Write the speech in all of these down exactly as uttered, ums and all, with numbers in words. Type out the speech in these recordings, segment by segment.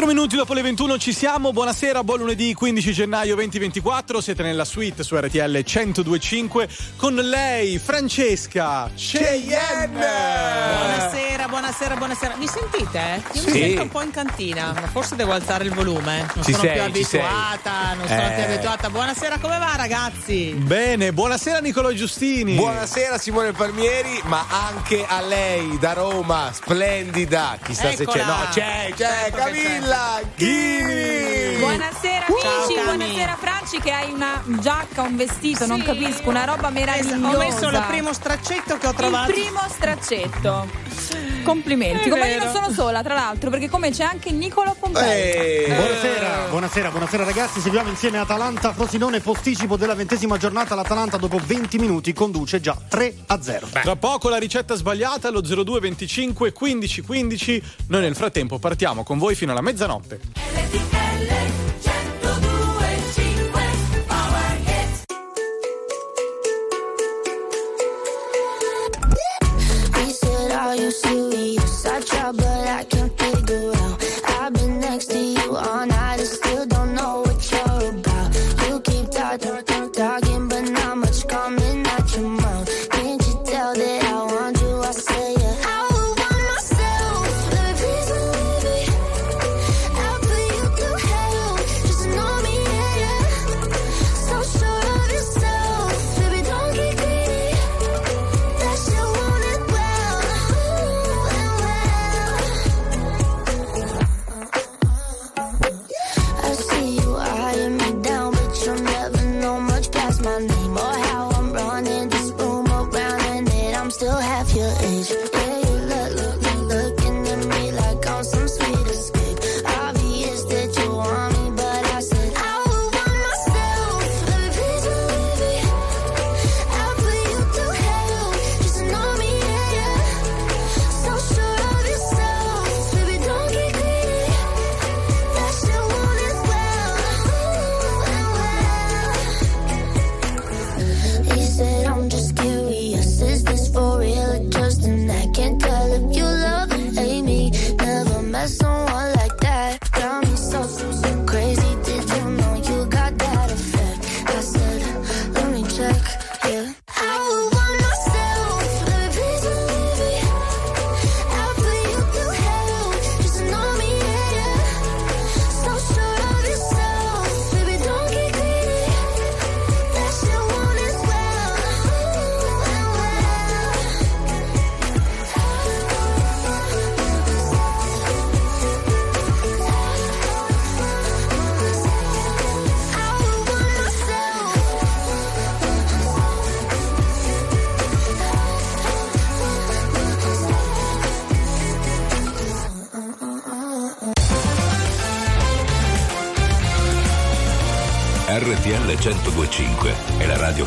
quattro minuti dopo le ventuno ci siamo, buonasera, buon lunedì quindici gennaio duemilaventiquattro, siete nella suite su R T L centodue e cinque con lei Francesca Cheyenne. Buonasera, buonasera, buonasera, mi sentite? Io sì. Mi sento un po' in cantina, ma forse devo alzare il volume, non ci sono sei, più abituata, non sono eh. più abituata. Buonasera, come va ragazzi? Bene, buonasera Nicolò Giustini. Buonasera Simone Palmieri, ma anche a lei da Roma, splendida, chissà Eccola. se c'è, no c'è, c'è Camilla Ghini. Buonasera amici, Ciao, buonasera Franci, che hai una giacca, un vestito, sì. non capisco, una roba meravigliosa. Ho messo il primo straccetto che ho trovato. Il primo straccetto. Complimenti. È come vero. Io non sono sola, tra l'altro, perché come c'è anche Nicola Pompei. Eh. Buonasera, buonasera, buonasera ragazzi, seguiamo insieme Atalanta Frosinone, posticipo della ventesima giornata. L'Atalanta dopo venti minuti conduce già tre a zero. Beh. Tra poco la ricetta sbagliata allo zero due venticinque quindici quindici. Noi nel frattempo partiamo con voi fino alla mezzanotte. centodue e cinque è la radio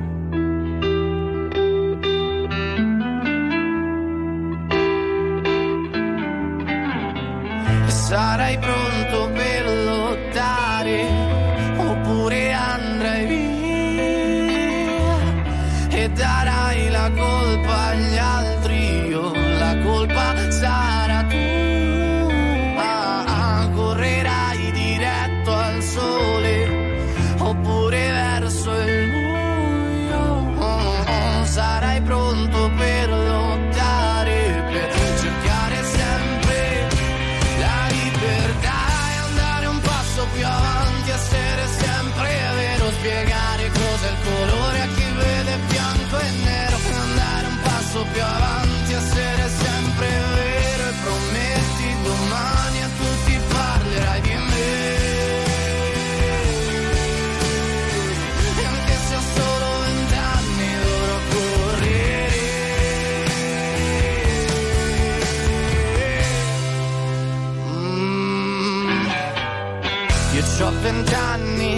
Sarai pronto per lottare oppure andrai via e darai la colpa agli altri, io la colpa sarà tua. Correrai diretto al sole oppure verso il buio, sarai pronto per lottare per cercare sempre. La libertà è andare avanti a essere sempre vero e prometti domani a tutti parlerai di me. E anche se ho solo vent'anni dovrò correre. Mm. Io c'ho vent'anni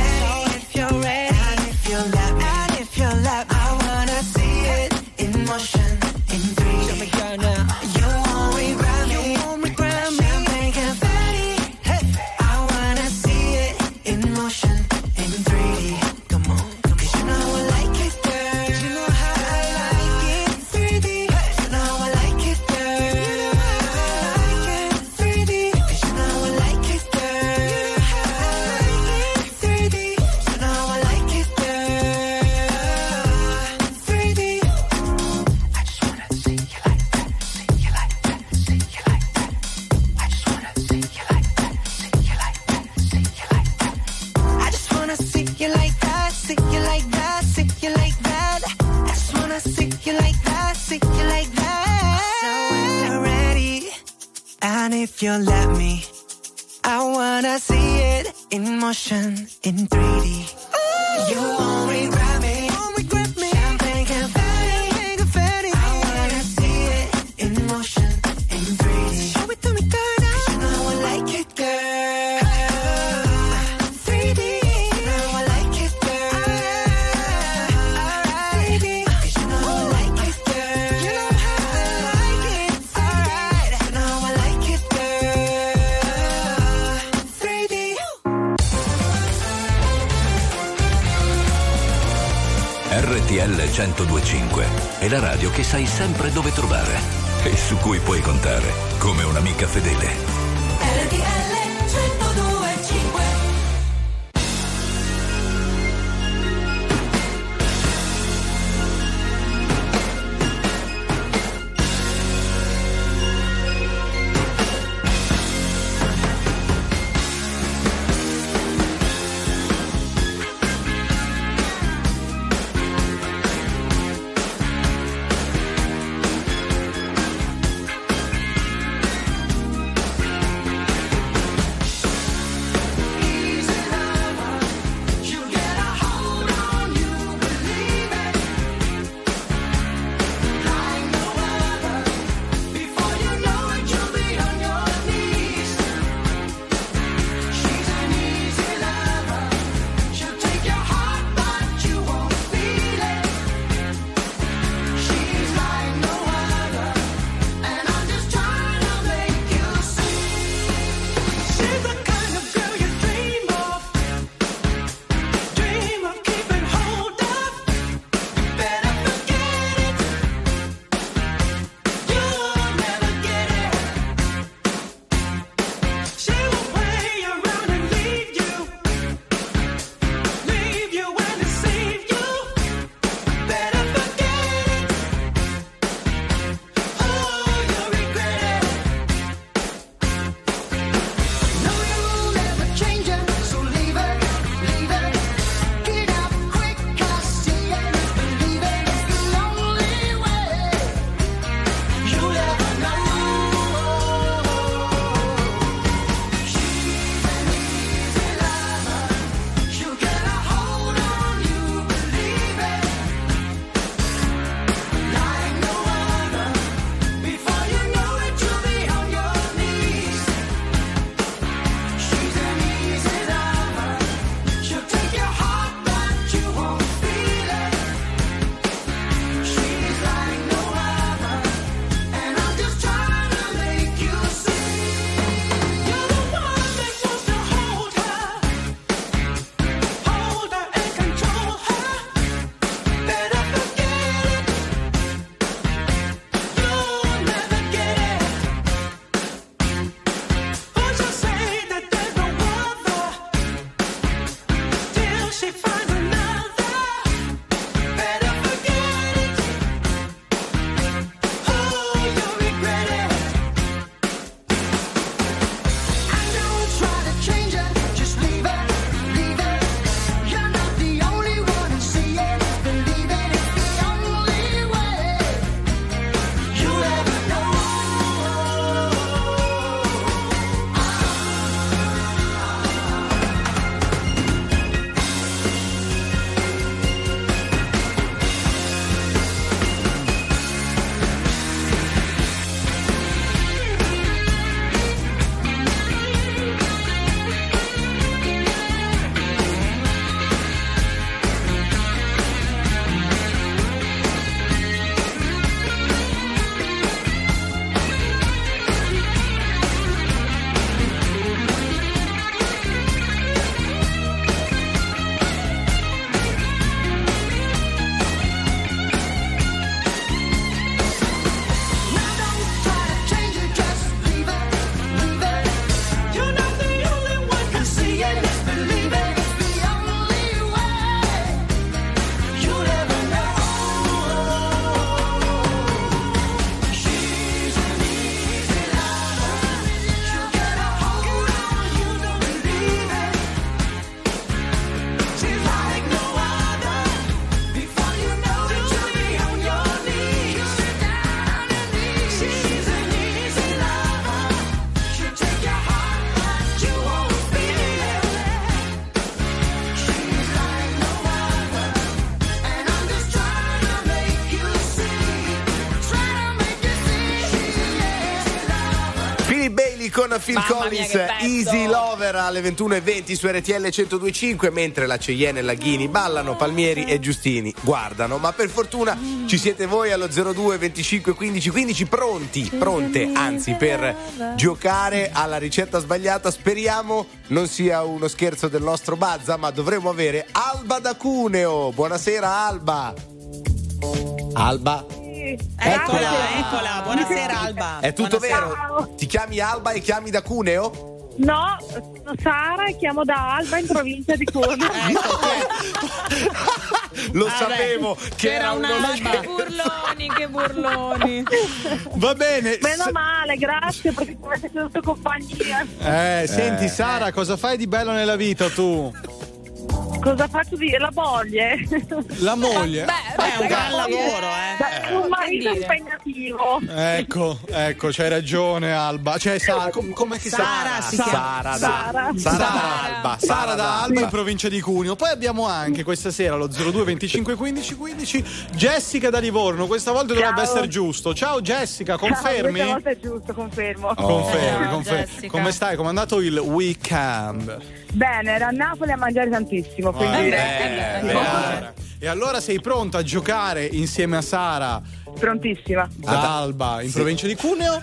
so if you're ready, and if you love me, and if you love me, I wanna see it in motion, in three D. Show me, girl, now. You won't regret me. You won't regret me. Champagne confetti. In motion, in three D, come on, come on. Cause you know I like it, girl. you let me. I wanna see it in motion, in three D. Ooh. You won't regret me. Won't regret me. Champagne confetti. confetti. I wanna see it in motion, in three D. Show it to me, girl. You know I like it, girl. three D. You know I like it, girl. Alright. three D. Cause you know I like it, girl. You know how I like it. Alright. You know I like it, girl. three D. R T L centodue e cinque è la radio che sai sempre dove trovare e su cui puoi contare come un'amica fedele. con Phil Mamma Collins, Easy Lover alle ventuno e venti su R T L centodue e cinque, mentre la Cheyenne e la Ghini ballano, Palmieri e Giustini guardano, ma per fortuna mm. ci siete voi allo zero due venticinque quindici quindici, pronti, pronte anzi per giocare alla ricetta sbagliata. Speriamo non sia uno scherzo del nostro Bazza, ma dovremmo avere Alba da Cuneo. Buonasera Alba. Alba, eccola, eccola, buonasera Alba. È tutto buonasera. Vero? Ti chiami Alba e chiami da Cuneo? No, sono Sara e chiamo da Alba in provincia di Cuneo. Lo ah sapevo beh, che era uno scherzo. Che burloni, che burloni. Va bene. Meno male, grazie perché mi avete tenuto compagnia. Eh, eh, senti Sara, eh. cosa fai di bello nella vita tu? Cosa faccio dire? La moglie. La moglie? Beh, beh è un gran lavoro, eh. Un marito impegnativo. Ecco, ecco, c'hai ragione Alba. Cioè Sara, com- come si Sara, si Sara, Sara, Sara, Sara, Sara da Alba, Sara da Alba in provincia di Cuneo. Poi abbiamo anche questa sera allo zero due venticinque quindici quindici Jessica da Livorno. Questa volta Ciao. dovrebbe essere giusto. Ciao Jessica, confermi? Ciao, questa volta è giusto, confermo. Oh. Confermi, Ciao, confermi. Jessica. Come stai? Come è andato il weekend? Bene, ero a Napoli a mangiare tantissimo. Quindi... Eh, beh, beh, allora. E allora sei pronta a giocare insieme a Sara? Prontissima. Ad Alba, in sì. provincia di Cuneo.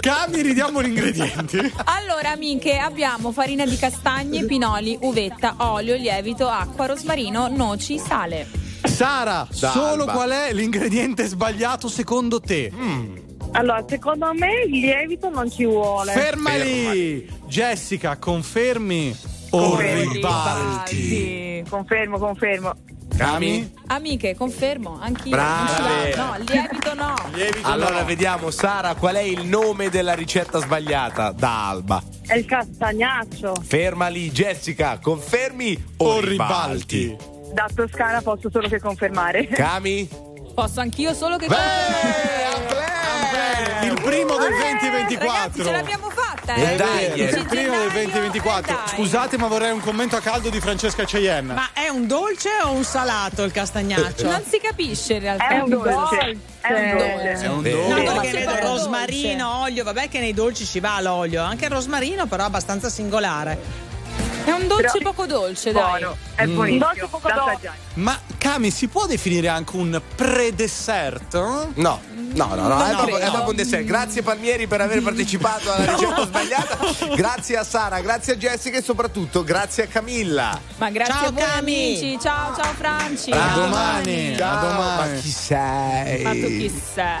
Cami, ridiamo gli ingredienti. Allora, amiche, abbiamo farina di castagne, pinoli, uvetta, olio, lievito, acqua, rosmarino, noci, sale. Sara, D'Alba. solo qual è l'ingrediente sbagliato secondo te? Mm. Allora, secondo me il lievito non ci vuole. Ferma lì! Jessica, confermi? O ribalti. Confermo, confermo. Cami? Amiche, confermo, anch'io. Brave. No, lievito no. Lievito allora no. Vediamo Sara, qual è il nome della ricetta sbagliata da Alba? È il castagnaccio. Ferma lì, Jessica, confermi o ribalti? Da Toscana posso solo che confermare. Cami? Posso anch'io solo che confermare. Il primo del venti ventiquattro. Ragazzi, ce l'abbiamo fatta, eh? Dai, eh, il primo del venti ventiquattro. Scusate, ma vorrei un commento a caldo di Francesca Cheyenne. Ma è un dolce o un salato il castagnaccio? Non si capisce in realtà. È un dolce. È un dolce. È un dolce. No, perché vedo rosmarino, olio, vabbè che nei dolci ci va l'olio, anche il rosmarino però abbastanza singolare. È un dolce però... poco dolce, dai. Buono, è mm. buonissimo. Un dolce poco dolce. Ma Cami, si può definire anche un pre-dessert? No, no, no, no, no è, no, proprio, no. è proprio un dessert. Grazie Palmieri per aver partecipato alla no. ricetta sbagliata. Grazie a Sara, grazie a Jessica e soprattutto grazie a Camilla. Ma grazie ciao, a voi Cami. Amici. Ciao, ciao Franci. A domani. Ciao. A domani. Ma chi sei? Ma tu chi sei?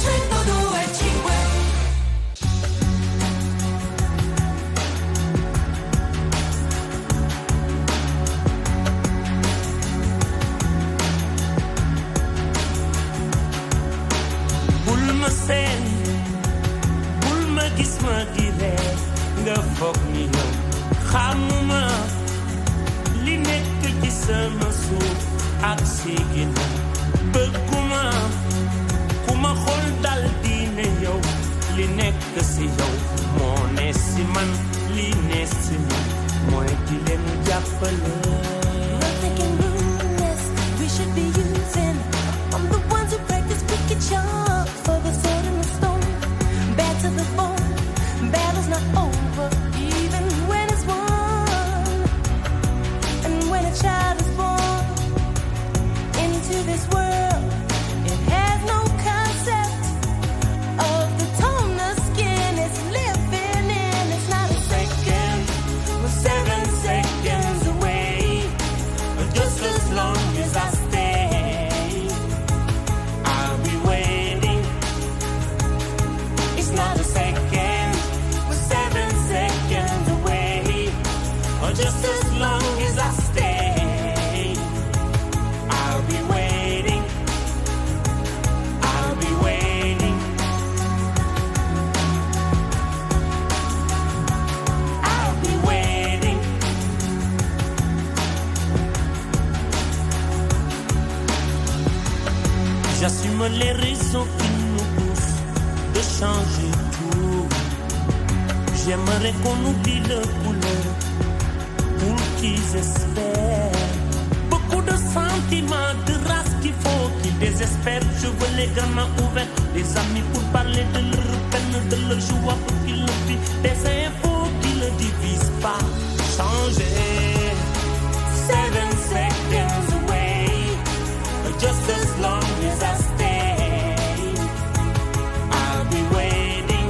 centodue e cinque. Bulma sen, bulma disma direi. nga foog ni yow xamuma li nekk ci sama suuf ak si ginnaaw bëgguma ku ma xool dal di ne yow li nekk si yow moo ne si man li ne si man mooy di leen jàppale. We should be using I'm the ones who practice wicked charm for the sword and the stone back to the bone. Battle's not over, even when it's won. And when a child is born into this world, it has no concept of the tone of skin it's living in. It's not a second, we're seven seconds away. Just as long as I stay, I'll be waiting. It's not a second. Just as long as I stay, I'll be waiting, I'll be waiting. I'll be waiting. J'assume les raisons qui nous poussent de changer tout. J'aimerais qu'on oublie le couleur qu'ils espèrent. Beaucoup de sentiments de race qu'il faut qu'ils désespèrent. Je veux les gamins ouverts, les amis pour parler de leur peine, de leur joie pour qu'ils le vivent, des infos qui ne divisent pas. Changer. Seven seconds away, just as long as I stay, I'll be waiting.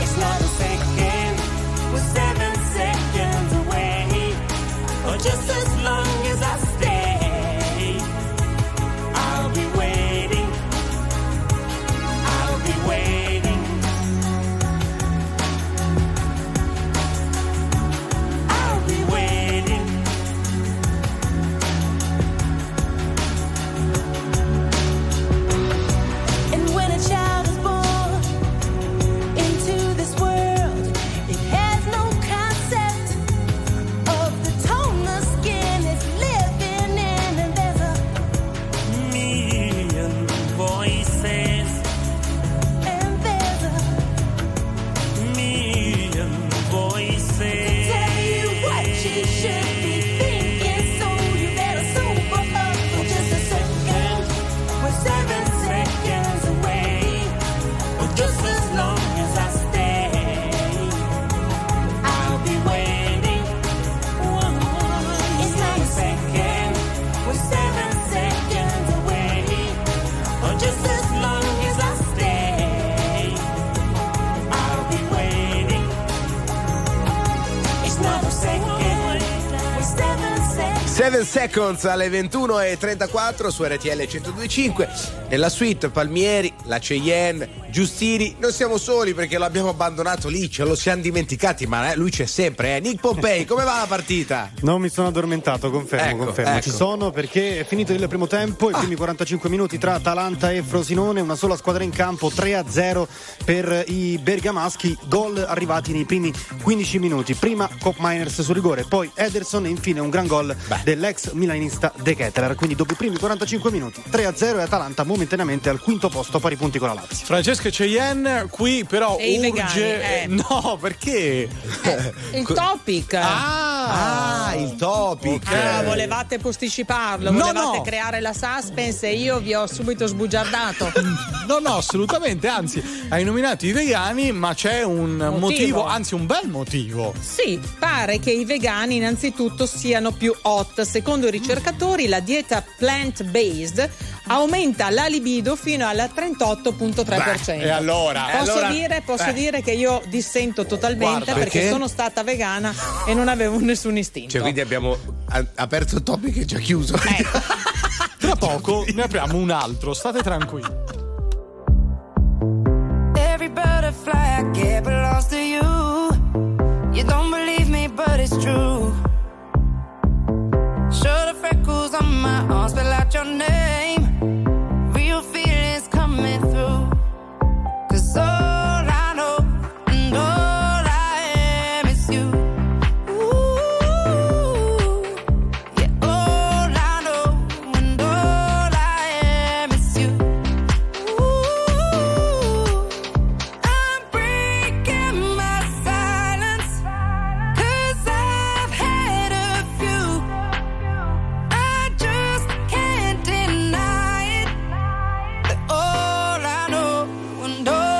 It's not a second, we're seven seconds away, or just as long as I stay, I'll be waiting, I'll be waiting, I'll be waiting. And when a child is born into this world, it has no seven seconds alle ventuno e trentaquattro su R T L centodue e cinque. Nella suite Palmieri, la Cheyenne, Giustini. Non siamo soli perché lo abbiamo abbandonato lì, ce lo siamo dimenticati, ma eh, lui c'è sempre. Eh. Nick Pompei, come va la partita? Non mi sono addormentato, confermo, ecco, confermo. Ecco. Ci sono perché è finito il primo tempo, i ah. primi quarantacinque minuti tra Atalanta e Frosinone, una sola squadra in campo, tre a zero per i bergamaschi, gol arrivati nei primi quindici minuti. Prima Koopmeiners su rigore, poi Ederson e infine un gran gol Beh. dell'ex milanista De Ketelaere. Quindi dopo i primi quarantacinque minuti tre a zero e Atalanta momentaneamente al quinto posto a pari punti con la Lazio. Francesca Cheyenne, qui però e urge eh. no perché eh, il topic ah, ah il topic okay. ah, volevate posticiparlo, volevate no, no. creare la suspense e io vi ho subito sbugiardato. No no assolutamente, anzi hai nominato i vegani ma c'è un motivo, motivo anzi un bel motivo. Sì, pare che i vegani innanzitutto siano più hot. Secondo i ricercatori la dieta plant based aumenta la libido fino al trentotto virgola tre per cento. Beh, e allora? Posso, e allora, dire, posso dire che io dissento totalmente. Guarda, perché? perché sono stata vegana e non avevo nessun istinto. Cioè, quindi abbiamo a- aperto il topic e già chiuso. Eh. Tra poco ne apriamo un altro, state tranquilli. Every butterfly I get belongs to you. You don't believe me but it's true. Show the freckles on my arms, spell out your name. Real feelings coming through. 'Cause all I know and all I am is you. Ooh, yeah, all I know and all I am is you. Ooh, I'm breaking my silence 'cause I've had a few. I just can't deny it. That all I know and all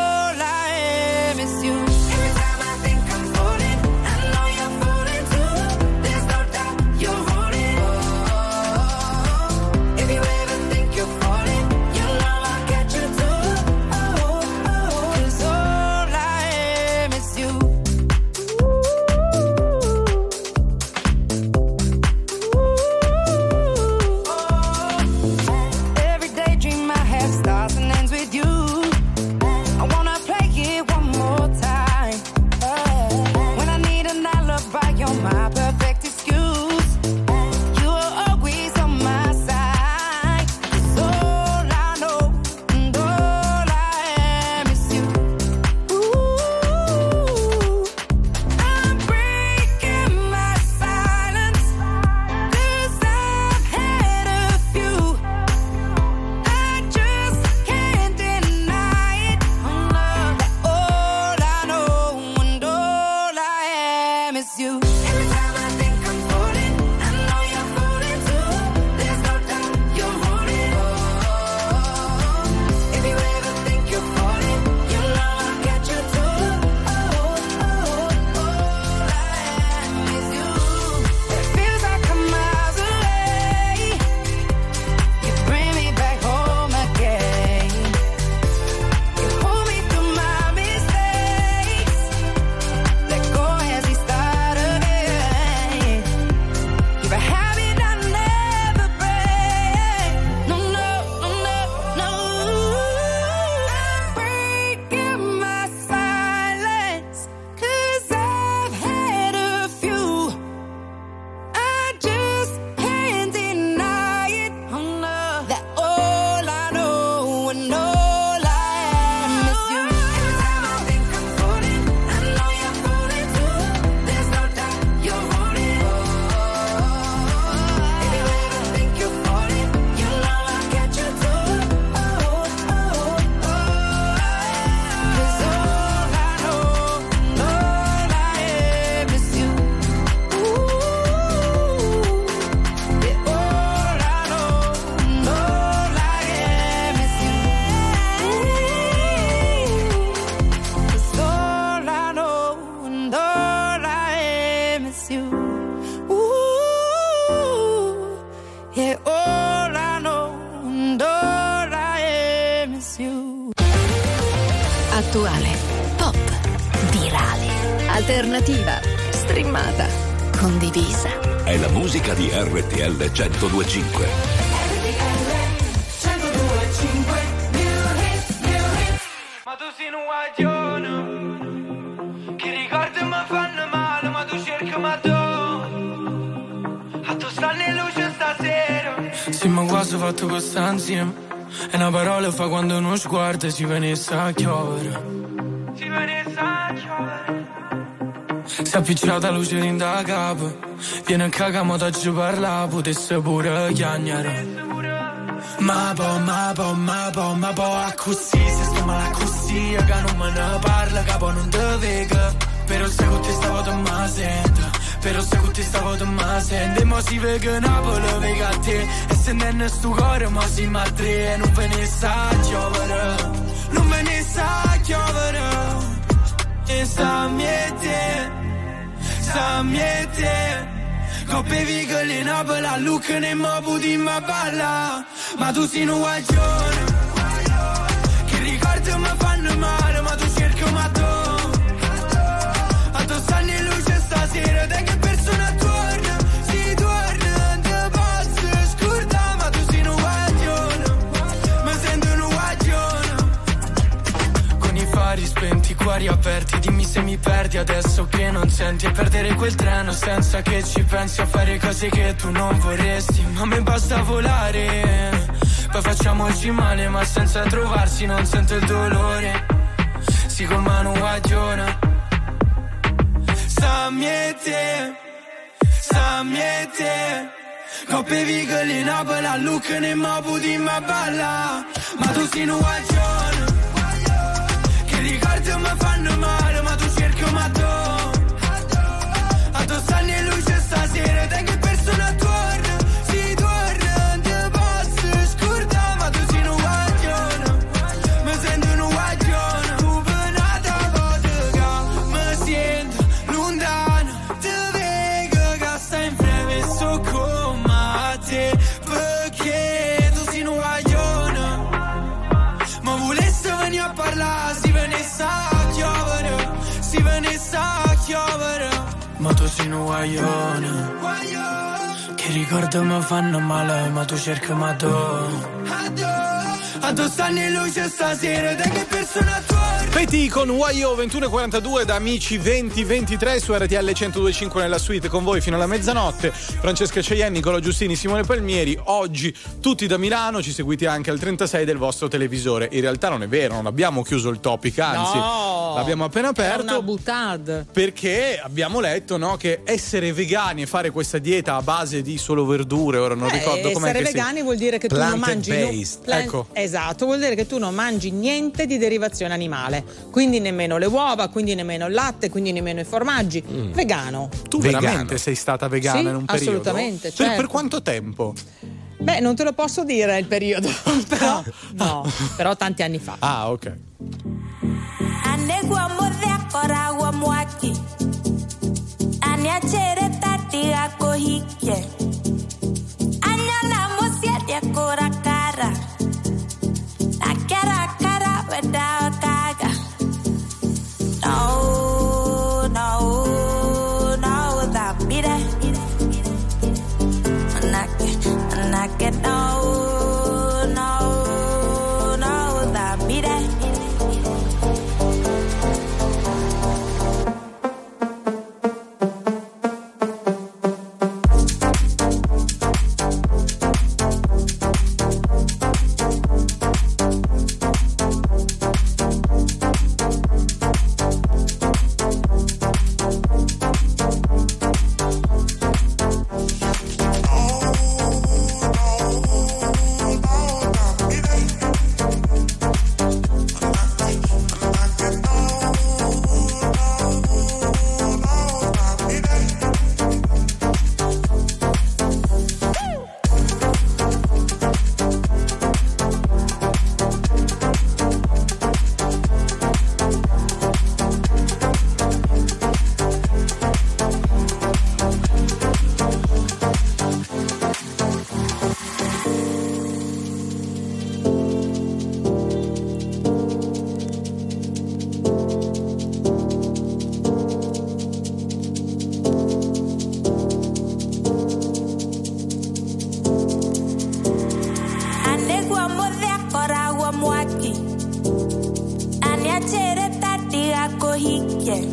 di R T L centodue e cinque. R T L centodue e cinque tu sei un guaglione, che ricordi mi fanno male, ma tu cerchi ma tu, a tu stanno in luce stasera. Sì, ma quasi ho fatto questa insieme, e una parola fa quando uno sguardo si venisse a chiovere. Si venisse a chiovere. Si è appicciata luce in da capo, viene a cagare ma da giù parla, potesse pure chiagnare. Ma po', ma po', ma po', ma po' a così, se sto male a così, che non me ne parla, che poi non te vega. Però se con te stavo te ma sento, però se con te stavo te ma sento. E mo si vega Napoli, vega a te, e se non è sto cuore, ma si ma tre. E non ve ne sa giovere, non ve ne sa giovere. E sa miete, sa miete. Coppe vigole, Napoli, a Lucca, ne mo' puti ma balla. Ma tu sei un guaglione, che ricordi mi fanno male, ma tu cerchi un matto. A tu stanno in luce stasera, da che persona torna, si torna, te posso scordare. Ma tu sei un guaglione, ma sento un guaglione. Con i fari spenti, cuori aperti, dimmi se mi perdi adesso che non senti. E perdere quel treno senza che ci pensi, a fare cose che tu non vorresti. Ma mi basta volare, poi facciamoci male, ma senza trovarsi non sento il dolore. Si col mano guagliona. Samiete, samiete. Coppe vigole, Napoli, a Lucca, ne ma puti ma balla. Ma tu sei un guaglione, che ricordi mi fanno male, ma tu cerchi un matto. A tu stanno in luce stasera, da che persona torna. Ma tu sei un guaglione, che ricordo mi fanno male, ma tu cerchi ma tu, a tu stanno in luce stasera, da che persona torna. Peti con Waio ventuno e quarantadue da Amici venti ventitré su R T L centodue e cinque nella suite con voi fino alla mezzanotte. Francesca Cheyenne, Nicolò Giustini, Simone Palmieri, oggi tutti da Milano, ci seguite anche al trentasei del vostro televisore. In realtà non è vero, non abbiamo chiuso il topic, anzi no, l'abbiamo appena aperto. È una butade. Perché abbiamo letto, no, che essere vegani e fare questa dieta a base di solo verdure, ora non eh, ricordo com'è. Essere vegani si... vuol dire che plant tu non mangi based. Plant... Ecco. Esatto, vuol dire che tu non mangi niente di derivazione animale. Quindi nemmeno le uova, quindi nemmeno il latte, quindi nemmeno i formaggi. Mm. Vegano. Tu vegano. Veramente sei stata vegana sì, in un periodo? Assolutamente. Certo. Per, per quanto tempo? Beh, non te lo posso dire il periodo, però no, però tanti anni fa. Ah, ok. Without Gaga. No, no, no, without me there. When I get, when I get, no, no, no, without me there. bicchiere.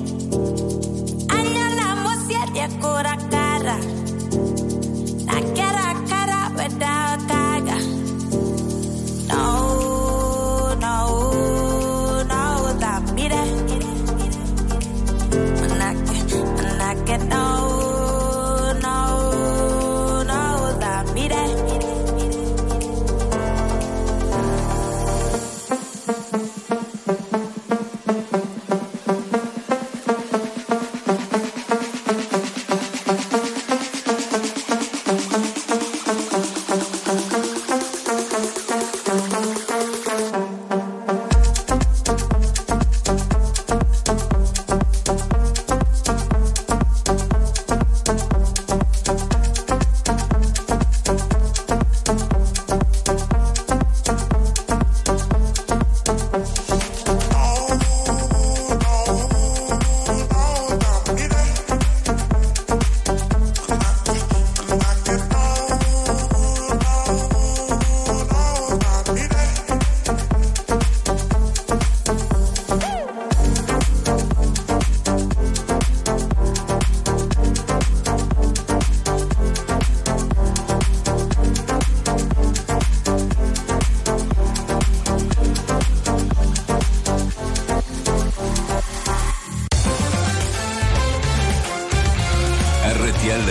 Andiamo siete ancora a cara. La cara a cara without caga. No, no, no, da mire. Manacche, manacche, no, no, no, da mire.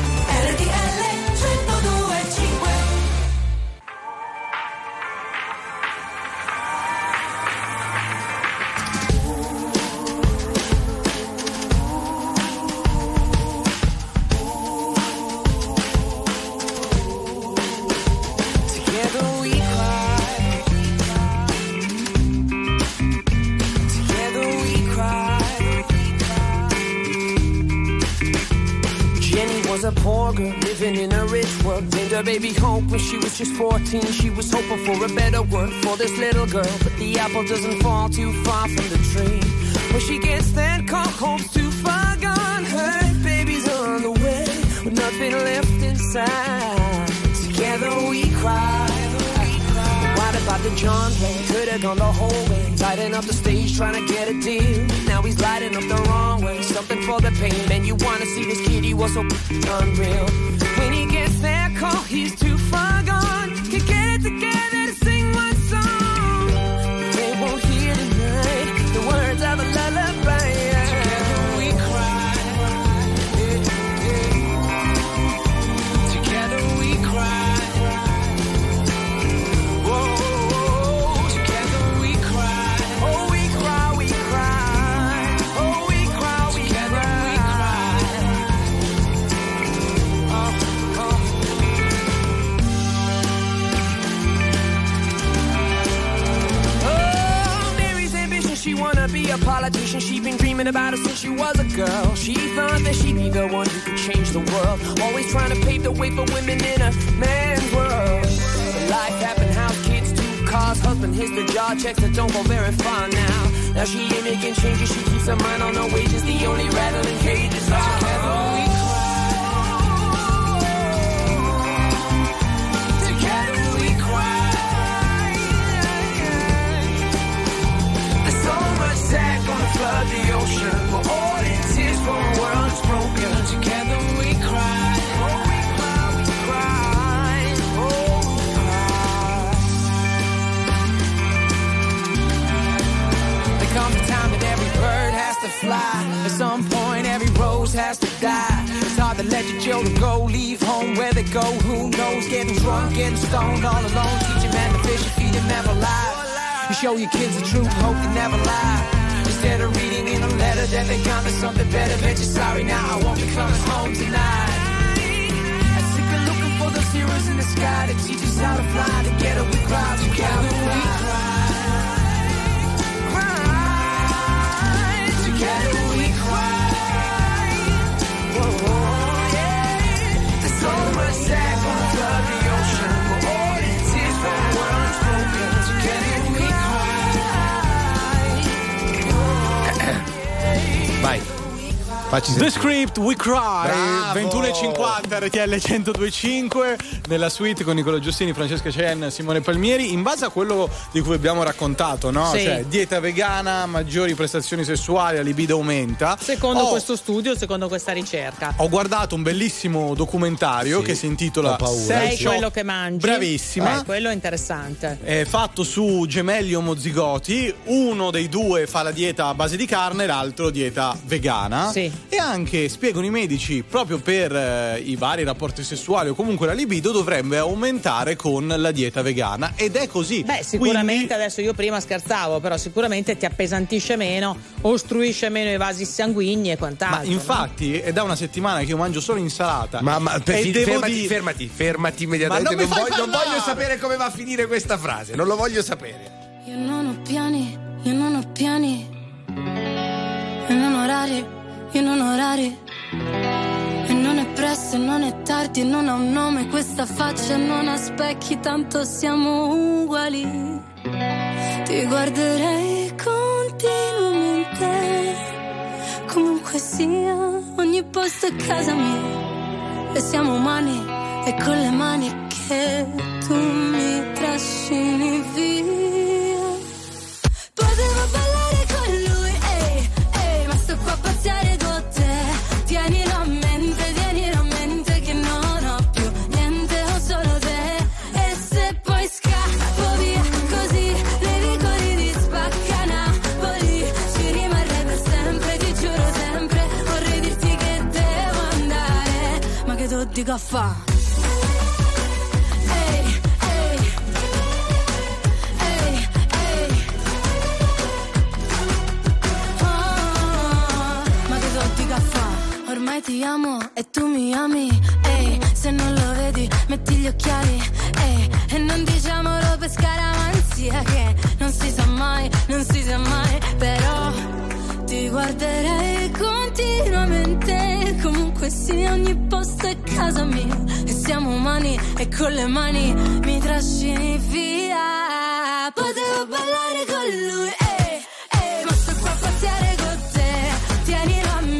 Baby home when she was just fourteen. She was hoping for a better world for this little girl, but the apple doesn't fall too far from the tree. When she gets there, call home's too far gone. Her baby's on the way with nothing left inside. Together we cry. What about the John Wayne? Could've gone the whole way, lighting up the stage trying to get a deal. Now he's lighting up the wrong way, something for the pain. And you wanna see this kid, he was so unreal. When he gets there, call, he's too far gone. Can't get it together to sing one song. They won't hear tonight the words of a lullaby. Together we cry. Together we cry. Whoa, together we cry. Oh, we cry, we cry. Oh, we cry, we cry. Oh. She wanna be a politician, she'd been dreaming about it since she was a girl. She thought that she'd be the one who could change the world, always trying to pave the way for women in a man's world. But life happened, house, kids, two cars, husband hits the jaw, checks that don't go very far now. Now she ain't making changes, she keeps her mind on her wages, the only rattling cages are together we cry. Together we cry. Sack gonna flood the ocean. We're all in tears for a world that's broken. Together we cry. Oh, we cry, we cry. Oh, we cry. There comes a time that every bird has to fly. At some point, every rose has to die. It's hard to let your children go, leave home where they go. Who knows? Getting drunk, getting stoned, all alone. Teach a man to fish and feed him ever alive. You show your kids the truth, hope they never lie. Instead of reading in a letter that they come to something better, bet you're sorry now, I won't be coming home tonight. I'm sick of looking for those heroes in the sky to teach us how to fly. Together we cry, together we cry. Cry. Together we cry. Whoa, yeah. There's so much sad gonna flood the ocean. We're all in tears for the world's broken. Together we cry. Vai. Facci The Script, We Cry, ventuno e cinquanta, R T L centodue e cinque, nella suite con Nicolò Giustini, Francesca Cheyenne, Simone Palmieri. In base a quello di cui abbiamo raccontato, no? Sì. Cioè, dieta vegana, maggiori prestazioni sessuali, la libido aumenta. Secondo oh, questo studio, secondo questa ricerca. Ho guardato un bellissimo documentario, sì, che si intitola Sei quello che mangi. Bravissima. Eh, quello è interessante. È fatto su gemelli omozigoti, uno dei due fa la dieta a base di carne, l'altro dieta vegana. Sì. E anche, spiegano i medici, proprio per eh, i vari rapporti sessuali o comunque la libido dovrebbe aumentare con la dieta vegana, ed è così. Beh, sicuramente. Quindi... adesso io prima scherzavo, però sicuramente ti appesantisce meno, ostruisce meno i vasi sanguigni e quant'altro. Ma infatti, no? È da una settimana che io mangio solo insalata. Ma, ma per, fi, fermati, di... fermati, fermati immediatamente. Ma non, non, voglio, non voglio sapere come va a finire questa frase, non lo voglio sapere. Io non ho piani, io non ho piani, io non ho orari. Io non ho orari, e non è presto e non è tardi, non ha un nome questa faccia, non ha specchi, tanto siamo uguali. Ti guarderei continuamente, comunque sia, ogni posto è casa mia. E siamo umani, e con le mani che tu mi trascini via. Potevo ballare con lui, ehi, hey, hey, ehi, ma sto qua a pazziare. Tienilo a mente, tienilo a mente che non ho più niente, ho solo te. E se poi scappo via così, nei vicoli di Spacca Napoli, ci rimarrei per sempre, ti giuro sempre. Vorrei dirti che devo andare, ma che tu dica fa'. Ormai ti amo e tu mi ami, ehi, se non lo vedi metti gli occhiali, ehi, e non diciamolo per scaramanzia che non si sa mai, non si sa mai, però ti guarderei continuamente, comunque sia, ogni posto è casa mia, e siamo umani e con le mani mi trascini via. Potevo ballare con lui, ehi, ehi, ma sto qua a pazziare con te, tienilo a me.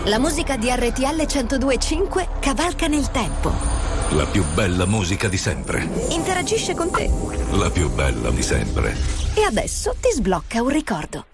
La musica di R T L centodue e cinque cavalca nel tempo. La più bella musica di sempre. Interagisce con te. La più bella di sempre. E adesso ti sblocca un ricordo.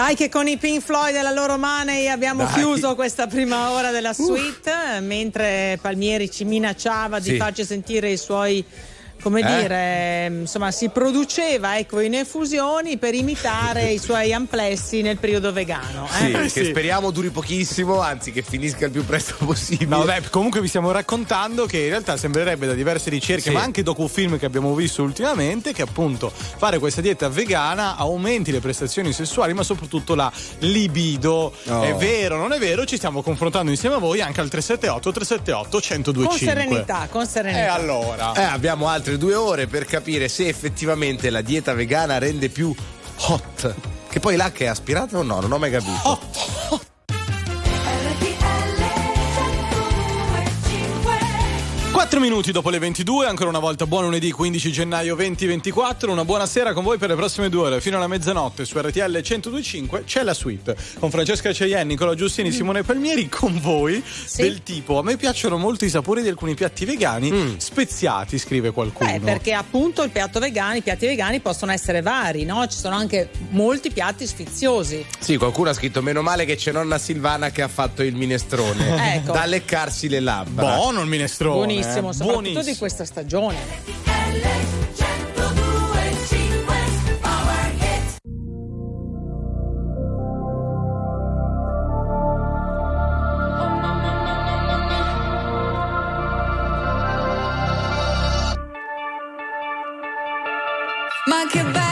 Dai che con i Pink Floyd e la loro Money abbiamo Dai. chiuso questa prima ora della suite, uh. mentre Palmieri ci minacciava di sì. farci sentire i suoi, come eh? dire, insomma, si produceva, ecco, in effusioni per imitare i suoi amplessi nel periodo vegano. Eh? Sì, che sì. speriamo duri pochissimo, anzi che finisca il più presto possibile. No, vabbè, comunque vi stiamo raccontando che in realtà sembrerebbe, da diverse ricerche, sì. ma anche docufilm che abbiamo visto ultimamente, che appunto fare questa dieta vegana aumenti le prestazioni sessuali, ma soprattutto la libido. Oh. È vero, non è vero? Ci stiamo confrontando insieme a voi anche al tre sette otto tre sette otto uno zero due cinque. Con serenità, con serenità. E allora? Eh, abbiamo altri due ore per capire se effettivamente la dieta vegana rende più hot, che poi l'H è aspirata o no, non ho mai capito. Hot, hot. quattro minuti dopo le ventidue, ancora una volta buon lunedì quindici gennaio duemilaventiquattro, una buona sera con voi per le prossime due ore fino alla mezzanotte su R T L centodue e cinque. C'è la suite con Francesca Cheyenne, Nicolò Giustini, Simone Palmieri con voi. Sì. Del tipo, a me piacciono molto i sapori di alcuni piatti vegani mm. speziati, scrive qualcuno. Beh, perché appunto il piatto vegano, i piatti vegani possono essere vari, no? Ci sono anche molti piatti sfiziosi. Sì, qualcuno ha scritto meno male che c'è nonna Silvana che ha fatto il minestrone ecco. da leccarsi le labbra. Buono il minestrone. Buonissimo. Siamo soprattutto Buonissimo. di questa stagione. Ma che bello!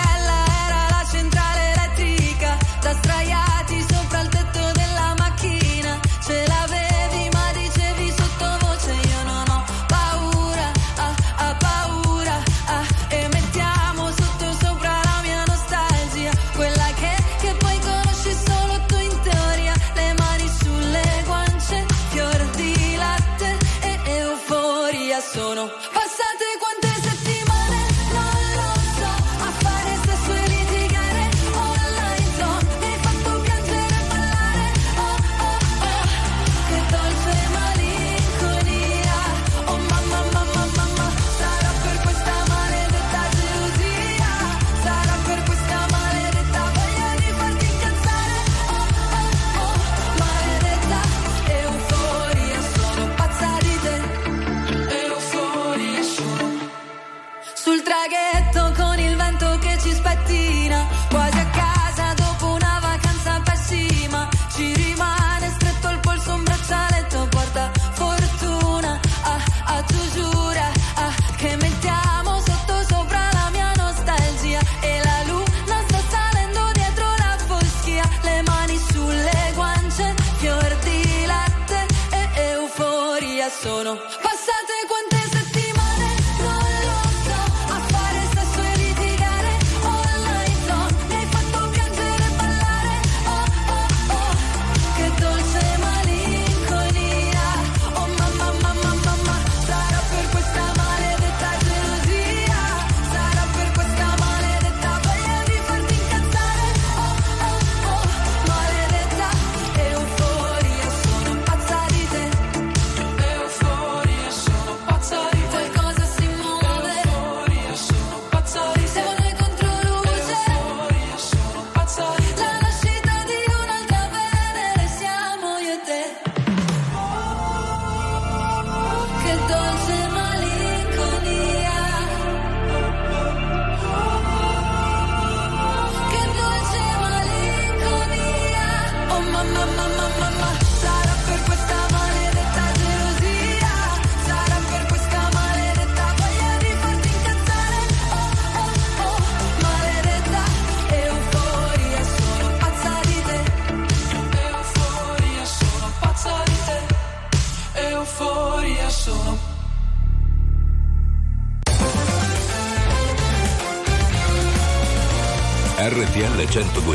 centodue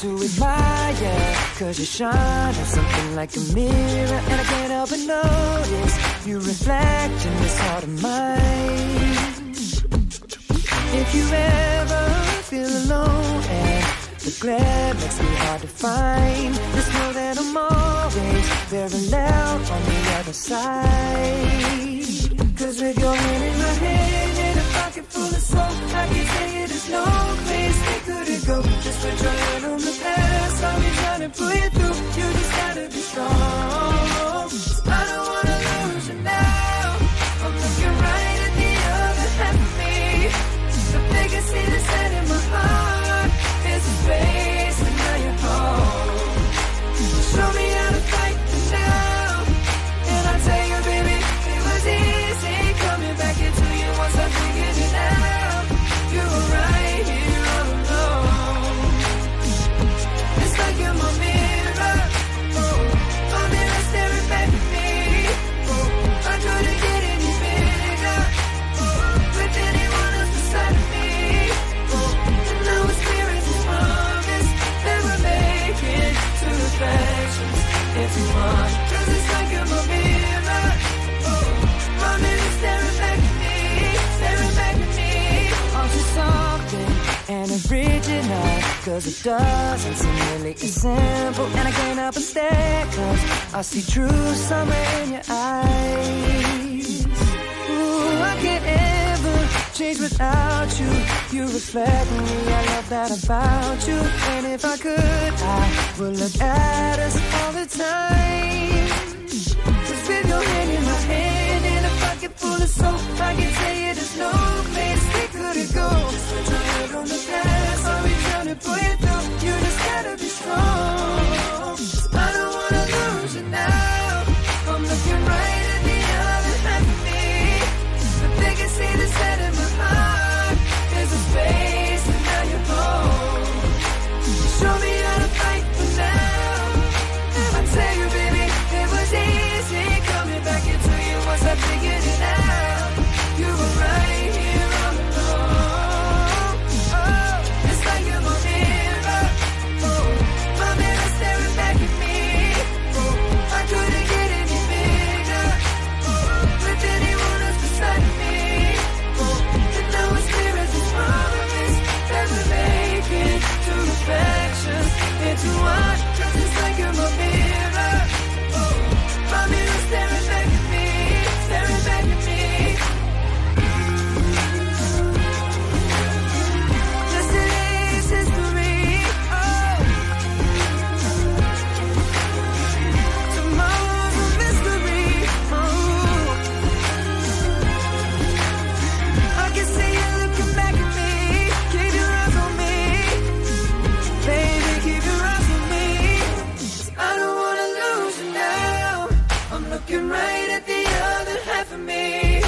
to admire, cause you shine on something like a mirror, and I can't help but notice you reflect in this heart of mine. If you ever feel alone and the glare makes me hard to find, just know that I'm always very loud on the other side. Cause with your hand in my hand and a pocket full of soap, I can tell you there's no place we couldn't go. Just put your hand on the past, I'll be trying to pull you through. You just gotta be strong. I don't wanna lose you now. I'm looking right at the other half of me. The biggest thing that's set in my heart is a face and now you're home. Show me how to fight this now, and I'll tell you baby, it was easy. I figured it out. You were right here all alone. It's like you're my mirror. Oh, my mirror staring back at me. Oh, I couldn't get any bigger. Oh, with anyone else beside me. Oh, and now it's clear as a promise that we're making two reflections if you want. Cause it's like you're my mirror. Oh, my mirror staring back at me. Something and original, cause it doesn't seem really simple, and I can't help but stare, cause I see truth somewhere in your eyes. Ooh, I can't ever change without you. You reflect me, I love that about you. And if I could, I would look at us all the time. Cause with your hand in my hand and a pocket full of soap, I can tell you there's no place to go. Just put your head on the past, I'll be trying to pull you through. You just gotta be strong. I don't wanna lose you now. I'm looking right at the other half of me. The biggest thing that's set in my heart is a space, and now you're home. Show me how to fight for now. And I tell you, baby, it was easy coming back into you once I figured it out. You were right here. It's what, cause it's like you're my mirror. Oh, my mirror staring back at me, staring back at me. Yesterday's history, oh. Tomorrow's a mystery, oh. I can see you looking back at me. Keep your eyes on me, baby. Looking right at the other half of me.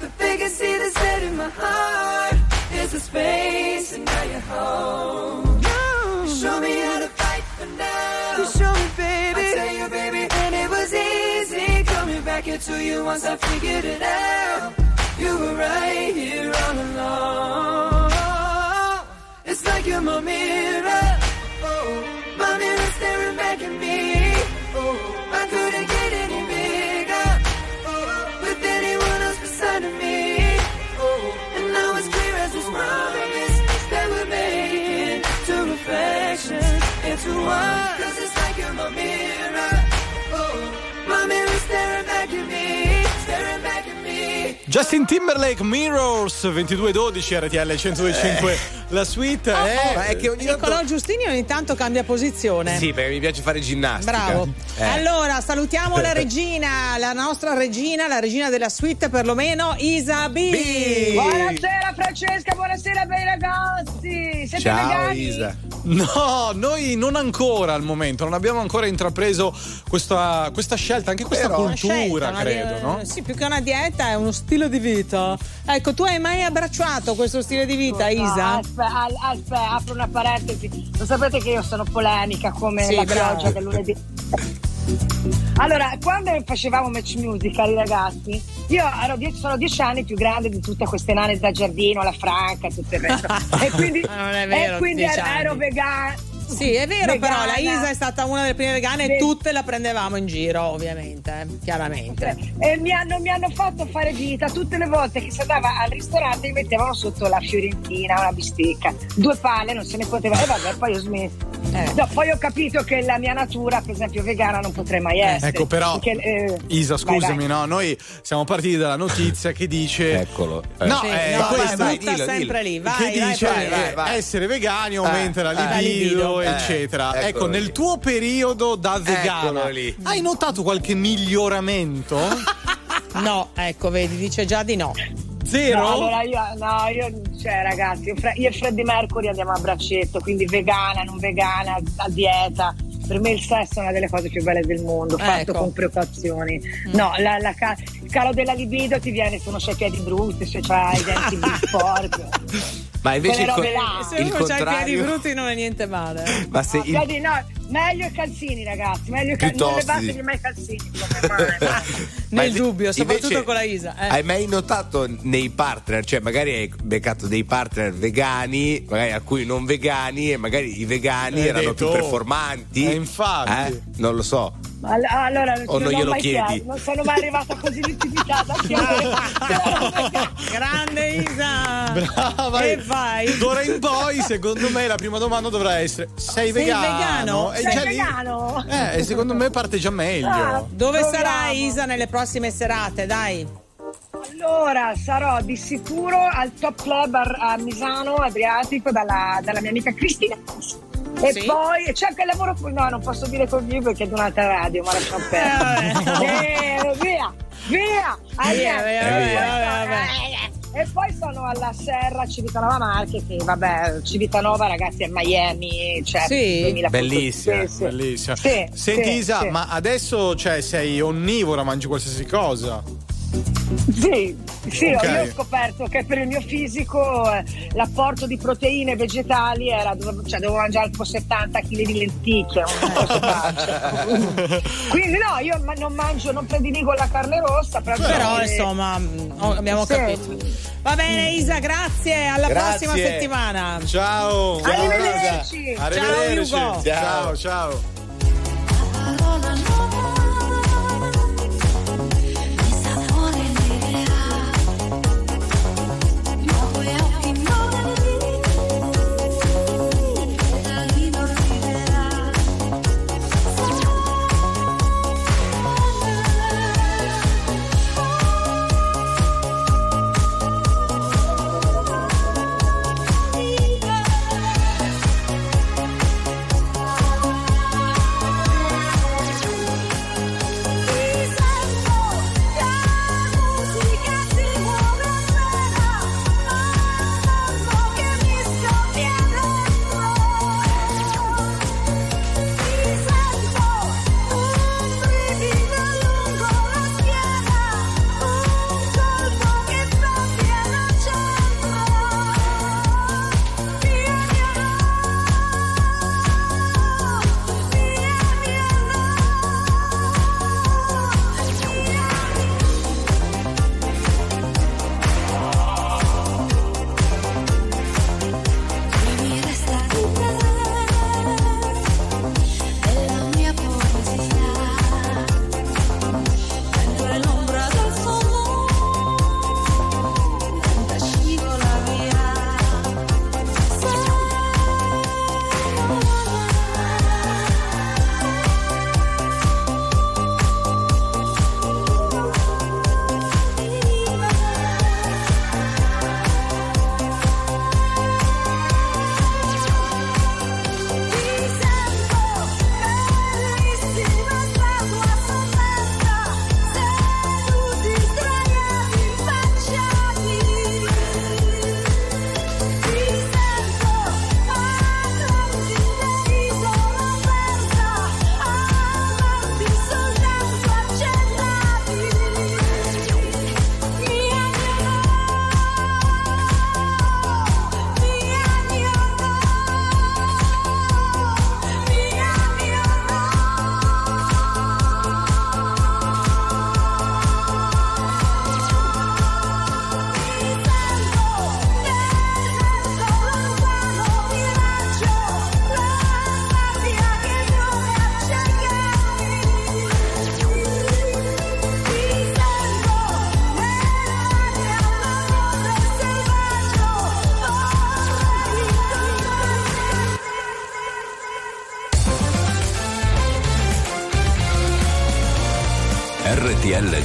The biggest seed that's set in my heart is a space, and now you're home. No. You show me how to fight for now. You show me, baby. I tell you, baby, and it was easy coming back into you once I figured it out. You were right here all along. It's like you're my mirror. Oh, my mirror staring back at me. Oh, I couldn't get any. To me. Oh, and now it's clear as this promise that we're making two reflections into one. Cause it's like you're my mirror. Oh, my mirror staring back at me, staring back at me. Justin Timberlake, Mirrors, ventidue dodici, R T L centodue e cinque. La suite oh, è... è che ogni Nicolò tanto... Giustini ogni tanto cambia posizione. Sì, perché mi piace fare ginnastica. Bravo. Eh. Allora, salutiamo la regina, la nostra regina, la regina della suite perlomeno, Isa B. B. Buonasera Francesca, buonasera bei ragazzi. Siete ciao vegani? Isa. No, noi non ancora al momento, non abbiamo ancora intrapreso questa, questa scelta, anche questa però, cultura, scelta, credo, di... no? Sì, più che una dieta è uno stile di vita. Ecco, tu hai mai abbracciato questo stile di vita, oh, Isa? No. Aspetta, aspetta, apro una parentesi. Lo sapete che io sono polemica come sì, la pioggia del lunedì. Allora, quando facevamo Match Musical, i ragazzi, io ero dieci, sono dieci anni più grande di tutte queste nane da giardino, la Franca, tutto il resto. E quindi, non è vero, e quindi ero, ero vegana. Sì, è vero, vegana. Però la Isa è stata una delle prime vegane Ve- e tutte la prendevamo in giro, ovviamente, chiaramente. E mi hanno, mi hanno fatto fare vita tutte le volte che si andava al ristorante, mi mettevano sotto la fiorentina, una bistecca, due palle, non se ne poteva. E vabbè, poi ho smesso. Eh. No, poi ho capito che la mia natura, per esempio, vegana non potrei mai essere. Ecco, però, perché, eh, Isa, scusami, vai, vai. No, noi siamo partiti dalla notizia che dice: eccolo, eh. no, sì, eh, no, questa è sempre dillo. lì. Vai, che vai, dice vai, vai, vai. essere vegani aumenta eh, la libido, eh, eccetera. Eh, ecco, nel lì. tuo periodo da vegana, lì. hai notato qualche miglioramento? No, ecco, vedi, dice già di no. Zero? No, allora io, no, io, cioè ragazzi, io, io e Freddie Mercury andiamo a braccetto, quindi vegana, non vegana, a dieta. Per me il sesso è una delle cose più belle del mondo, eh, fatto ecco. con preoccupazioni. Mm. No, la, la, il calo della libido ti viene se non c'hai piedi brutti, se c'hai i denti più sporchi. Ma invece co- se uno contrario... c'ha i piedi brutti non è niente male. Ma se no, il... piedi, no, meglio i calzini, ragazzi, meglio i cal- non levatevi mai i calzini. Nel ma dubbio, soprattutto con la Isa. Eh. Hai mai notato nei partner, cioè magari hai beccato dei partner vegani, magari alcuni non vegani, e magari i vegani eh, erano detto, più performanti? Eh, infatti. Eh? Non lo so. Allora, o non glielo chiedi chiaro, non sono mai arrivata così limitata. Grande Isa, brava. E vai, d'ora in poi secondo me la prima domanda dovrà essere: sei, sei vegano? vegano? E sei già vegano? Lì, eh, secondo me parte già meglio. Ah, dove proviamo. Sarai Isa nelle prossime serate, dai? Allora sarò di sicuro al Top Club a Misano Adriatico dalla, dalla mia amica Cristina. E sì. poi c'è anche il lavoro, no, non posso dire con lui perché è di un'altra radio, ma lasciamo perdere. Eh, via, via, via, via, via, via, via. E poi sono alla Serra Civitanova Marche, che vabbè, Civitanova ragazzi è Miami, cioè sì. bellissima, sì, bellissima. Sì, senti sì, Isa, sì. ma adesso cioè sei onnivora, mangi qualsiasi cosa? Sì, sì okay. Io ho scoperto che per il mio fisico eh, l'apporto di proteine vegetali era, dovevo, cioè dovevo mangiare tipo settanta chilogrammi di lenticchie, quindi no, io non mangio, non prediligo la carne rossa, però, però eh, insomma abbiamo sì. capito. Va bene Isa, grazie, alla grazie. prossima settimana. Ciao, ciao arrivederci. arrivederci. Ciao Hugo. Ciao, ciao. R T L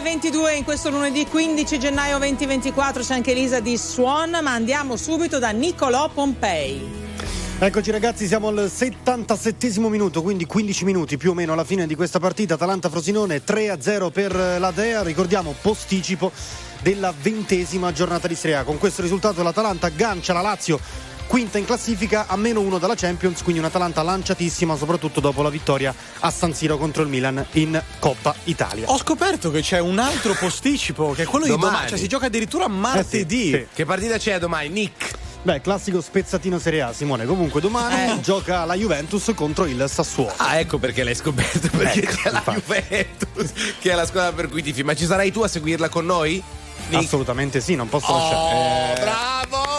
ventidue in questo lunedì quindici gennaio duemilaventiquattro, c'è anche Elisa di Suon, ma andiamo subito da Nicola Pompei. Eccoci ragazzi, siamo al settantasettesimo minuto, quindi quindici minuti più o meno alla fine di questa partita. Atalanta-Frosinone tre a zero per la Dea, ricordiamo posticipo della ventesima giornata di Serie A. Con questo risultato l'Atalanta aggancia la Lazio, quinta in classifica, a meno uno dalla Champions, quindi un'Atalanta lanciatissima soprattutto dopo la vittoria a San Siro contro il Milan in Coppa Italia. Ho scoperto che c'è un altro posticipo che è quello domani. Di domani, cioè si gioca addirittura martedì. Eh sì, sì. Che partita c'è domani, Nick? Beh, classico spezzatino Serie A, Simone. Comunque domani eh. gioca la Juventus contro il Sassuolo. Ah, ecco perché l'hai scoperto, perché ecco, c'è la infatti. Juventus che è la squadra per cui tifi. Ma ci sarai tu a seguirla con noi, Nick? Assolutamente sì, non posso oh, lasciare eh... bravo!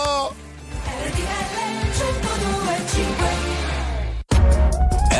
R T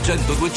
centodue e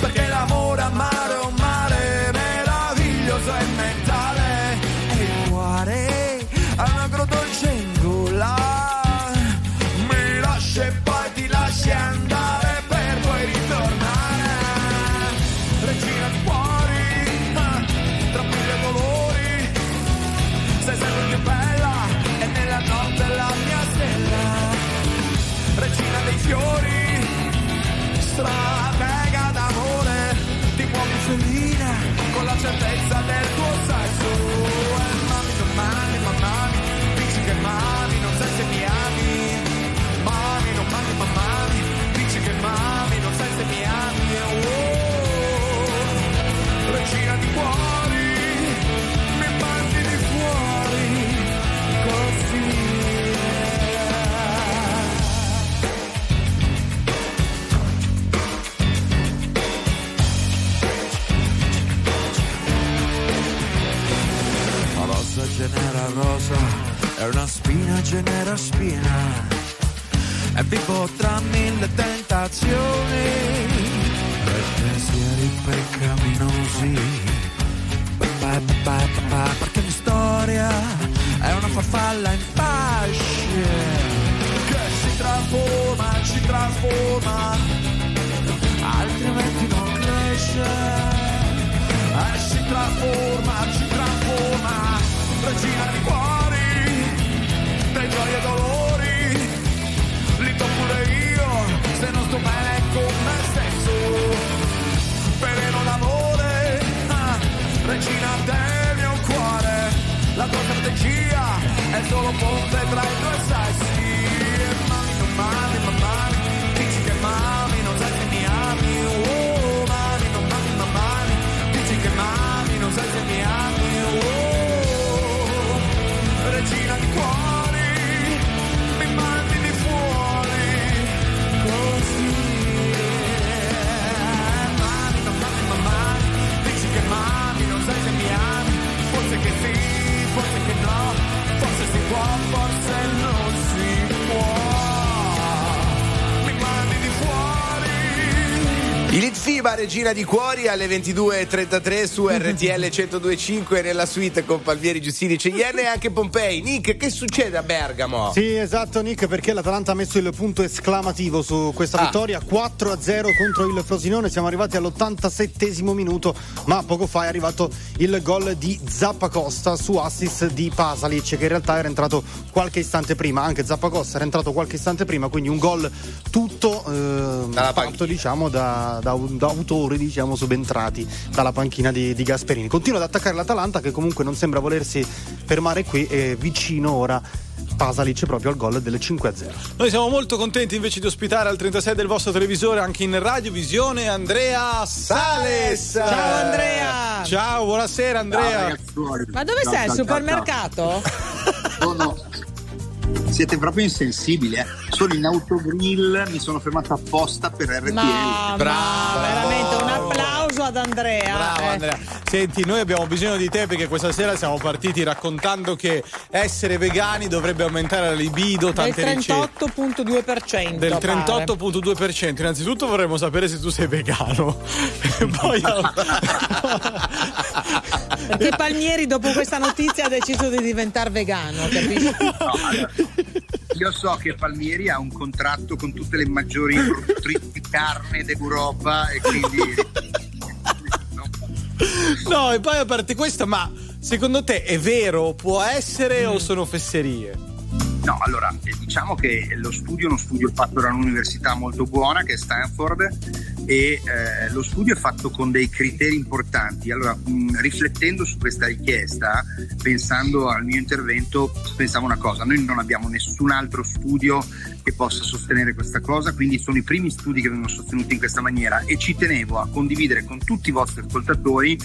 Perché l'amore amaro è un mare meraviglioso e mentale. cosa, è una spina, genera spina, e vivo tra mille tentazioni, per pensieri peccaminosi, pa, pa, pa, pa, perché ogni storia è una farfalla in fasce, che si trasforma, ci trasforma, altrimenti non cresce. E si trasforma, ci trasforma, regina di cuori, tra gioie e dolori, li do pure io, se non sto bene con me stesso, veleno d'amore, ah, regina del mio cuore, la tua strategia è solo ponte tra i due sessi, e mami, non mami, ma mami, dici che mami, non sai che mi ami, oh, mami, non mami, ma mami, che mami, non sai se mi ami, oh, regina di cuori, mi mandi di fuori, così, mami, non mami, ma mami, dici che mami, non sai se mi ami, forse che sì, forse che no, forse si può, forse non si può, mi mandi di fuori. Il Ziba, regina di cuori, alle ventidue e trentatré su R T L centodue e cinque nella suite con Palmieri, Giustini, Cheyenne e anche Pompei. Nick, che succede a Bergamo? Sì, esatto Nick, perché l'Atalanta ha messo il punto esclamativo su questa ah. vittoria quattro a zero contro il Frosinone, siamo arrivati all'ottantasettesimo minuto, ma poco fa è arrivato il gol di Zappacosta su assist di Pasalic, che in realtà era entrato qualche istante prima, anche Zappacosta era entrato qualche istante prima, quindi un gol tutto eh, fatto diciamo da Da, da autori diciamo subentrati dalla panchina di, di Gasperini. Continua ad attaccare l'Atalanta, che comunque non sembra volersi fermare qui, è vicino ora Pasalic proprio al gol del cinque a zero. Noi siamo molto contenti invece di ospitare al trentasei del vostro televisore, anche in radiovisione, Andrea Sales. Ciao Andrea. Ciao, buonasera Andrea. Ciao, ma dove ciao, sei? Al supermercato? No, no. Siete proprio insensibili, eh. Sono in autogrill, mi sono fermato apposta per R T L. Ma, bravo, veramente un applauso ad Andrea. Bravo eh. Andrea. Senti, noi abbiamo bisogno di te perché questa sera siamo partiti raccontando che essere vegani dovrebbe aumentare la libido, tante ricerche. trentotto virgola due per cento Del trentotto virgola due per cento. Innanzitutto vorremmo sapere se tu sei vegano. Poi perché Palmieri dopo questa notizia ha deciso di diventare vegano, capisci? No, allora, io so che Palmieri ha un contratto con tutte le maggiori produttrici di carne d'Europa e quindi no. No, e poi a parte questo, ma secondo te è vero, può essere mm. o sono fesserie? No, allora, diciamo che lo studio è uno studio fatto da un'università molto buona che è Stanford, e eh, lo studio è fatto con dei criteri importanti. Allora, mh, riflettendo su questa richiesta, pensando al mio intervento, pensavo una cosa: noi non abbiamo nessun altro studio che possa sostenere questa cosa, quindi sono i primi studi che vengono sostenuti in questa maniera, e ci tenevo a condividere con tutti i vostri ascoltatori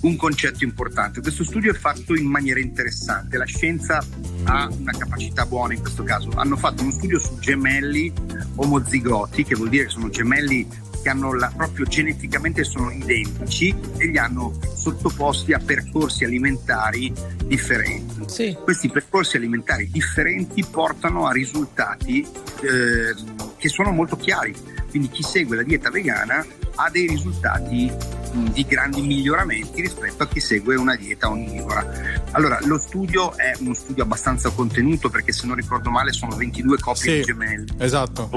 un concetto importante. Questo studio è fatto in maniera interessante, la scienza ha una capacità buona in questo caso. Hanno fatto uno studio su gemelli omozigoti, che vuol dire che sono gemelli che hanno la, proprio geneticamente sono identici, e li hanno sottoposti a percorsi alimentari differenti. Sì. Questi percorsi alimentari differenti portano a risultati eh, che sono molto chiari, quindi chi segue la dieta vegana ha dei risultati mh, di grandi miglioramenti rispetto a chi segue una dieta onnivora. Allora, lo studio è uno studio abbastanza contenuto, perché se non ricordo male sono ventidue coppie sì, di gemelli. Esatto.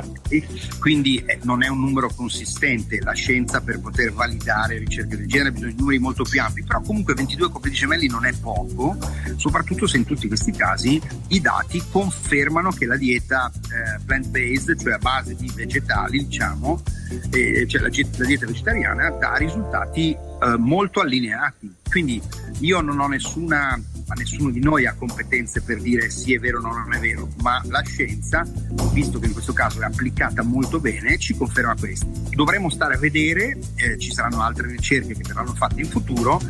Quindi eh, non è un numero consistente. La scienza, per poter validare ricerche del genere, bisogna di numeri molto più ampi, però comunque ventidue coppie di gemelli non è poco, soprattutto se in tutti questi casi i dati confermano che la dieta eh, plant-based, cioè a base di vegetali, diciamo, eh, cioè la, la dieta vegetariana dà risultati eh, molto allineati. Quindi io non ho nessuna, ma nessuno di noi ha competenze per dire sì è vero o no, non è vero, ma la scienza, visto che in questo caso è applicata molto bene, ci conferma questo. Dovremo stare a vedere, eh, ci saranno altre ricerche che verranno fatte in futuro,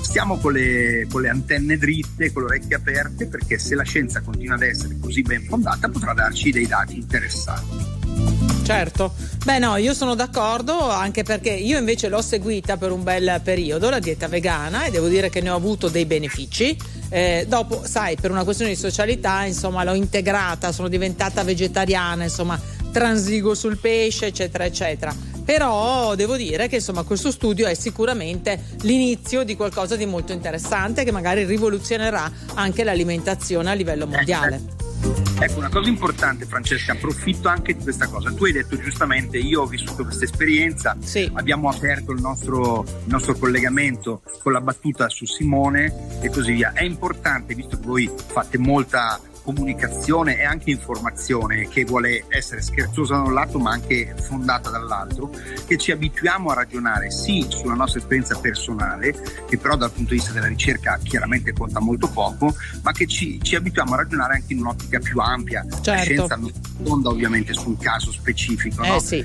stiamo con le, con le antenne dritte, con le orecchie aperte, perché se la scienza continua ad essere così ben fondata potrà darci dei dati interessanti. certo. Beh no, io sono d'accordo, anche perché io invece l'ho seguita per un bel periodo la dieta vegana e devo dire che ne ho avuto dei benefici. Eh, dopo, sai, per una questione di socialità, insomma, l'ho integrata, sono diventata vegetariana, insomma, transigo sul pesce, eccetera, eccetera. Però devo dire che, insomma, questo studio è sicuramente l'inizio di qualcosa di molto interessante che magari rivoluzionerà anche l'alimentazione a livello mondiale. Ecco, una cosa importante, Francesca, approfitto anche di questa cosa. Tu hai detto giustamente, io ho vissuto questa esperienza, sì. Abbiamo aperto il nostro, il nostro collegamento con la battuta su Simone e così via. È importante, visto che voi fate molta comunicazione e anche informazione che vuole essere scherzosa da un lato ma anche fondata dall'altro, che ci abituiamo a ragionare sì sulla nostra esperienza personale, che però dal punto di vista della ricerca chiaramente conta molto poco, ma che ci, ci abituiamo a ragionare anche in un'ottica più ampia. Certo. La scienza non fonda ovviamente su un caso specifico, eh, no? Sì.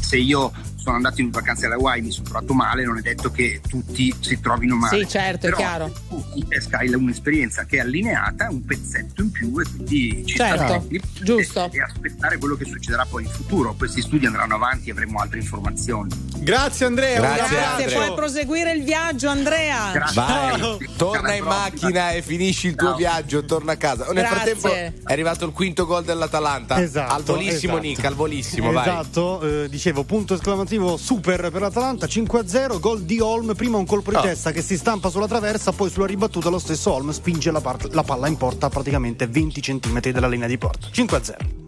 Se io sono andato in vacanza alla Hawaii, mi sono trovato male, non è detto che tutti si trovino male. Sì, certo, però è chiaro. Sky è un'esperienza che è allineata, un pezzetto in più, e quindi ci certo, giusto. E aspettare quello che succederà poi in futuro. Questi studi andranno avanti e avremo altre informazioni. Grazie Andrea. Grazie, grazie. Andrea. Puoi proseguire il viaggio, Andrea. Grazie. Vai, torna in macchina e finisci il tuo no. viaggio, torna a casa. Nel grazie. Frattempo è arrivato il quinto gol dell'Atalanta. Esatto, al volissimo, esatto. Nick, al volissimo. Esatto, vai. Eh, dicevo, punto esclamativo super per l'Atalanta, cinque a zero, gol di Holm, prima un colpo di oh. testa che si stampa sulla traversa, poi sulla ribattuta lo stesso Holm spinge la, part- la palla in porta praticamente venti centimetri dalla linea di porta. Cinque a zero.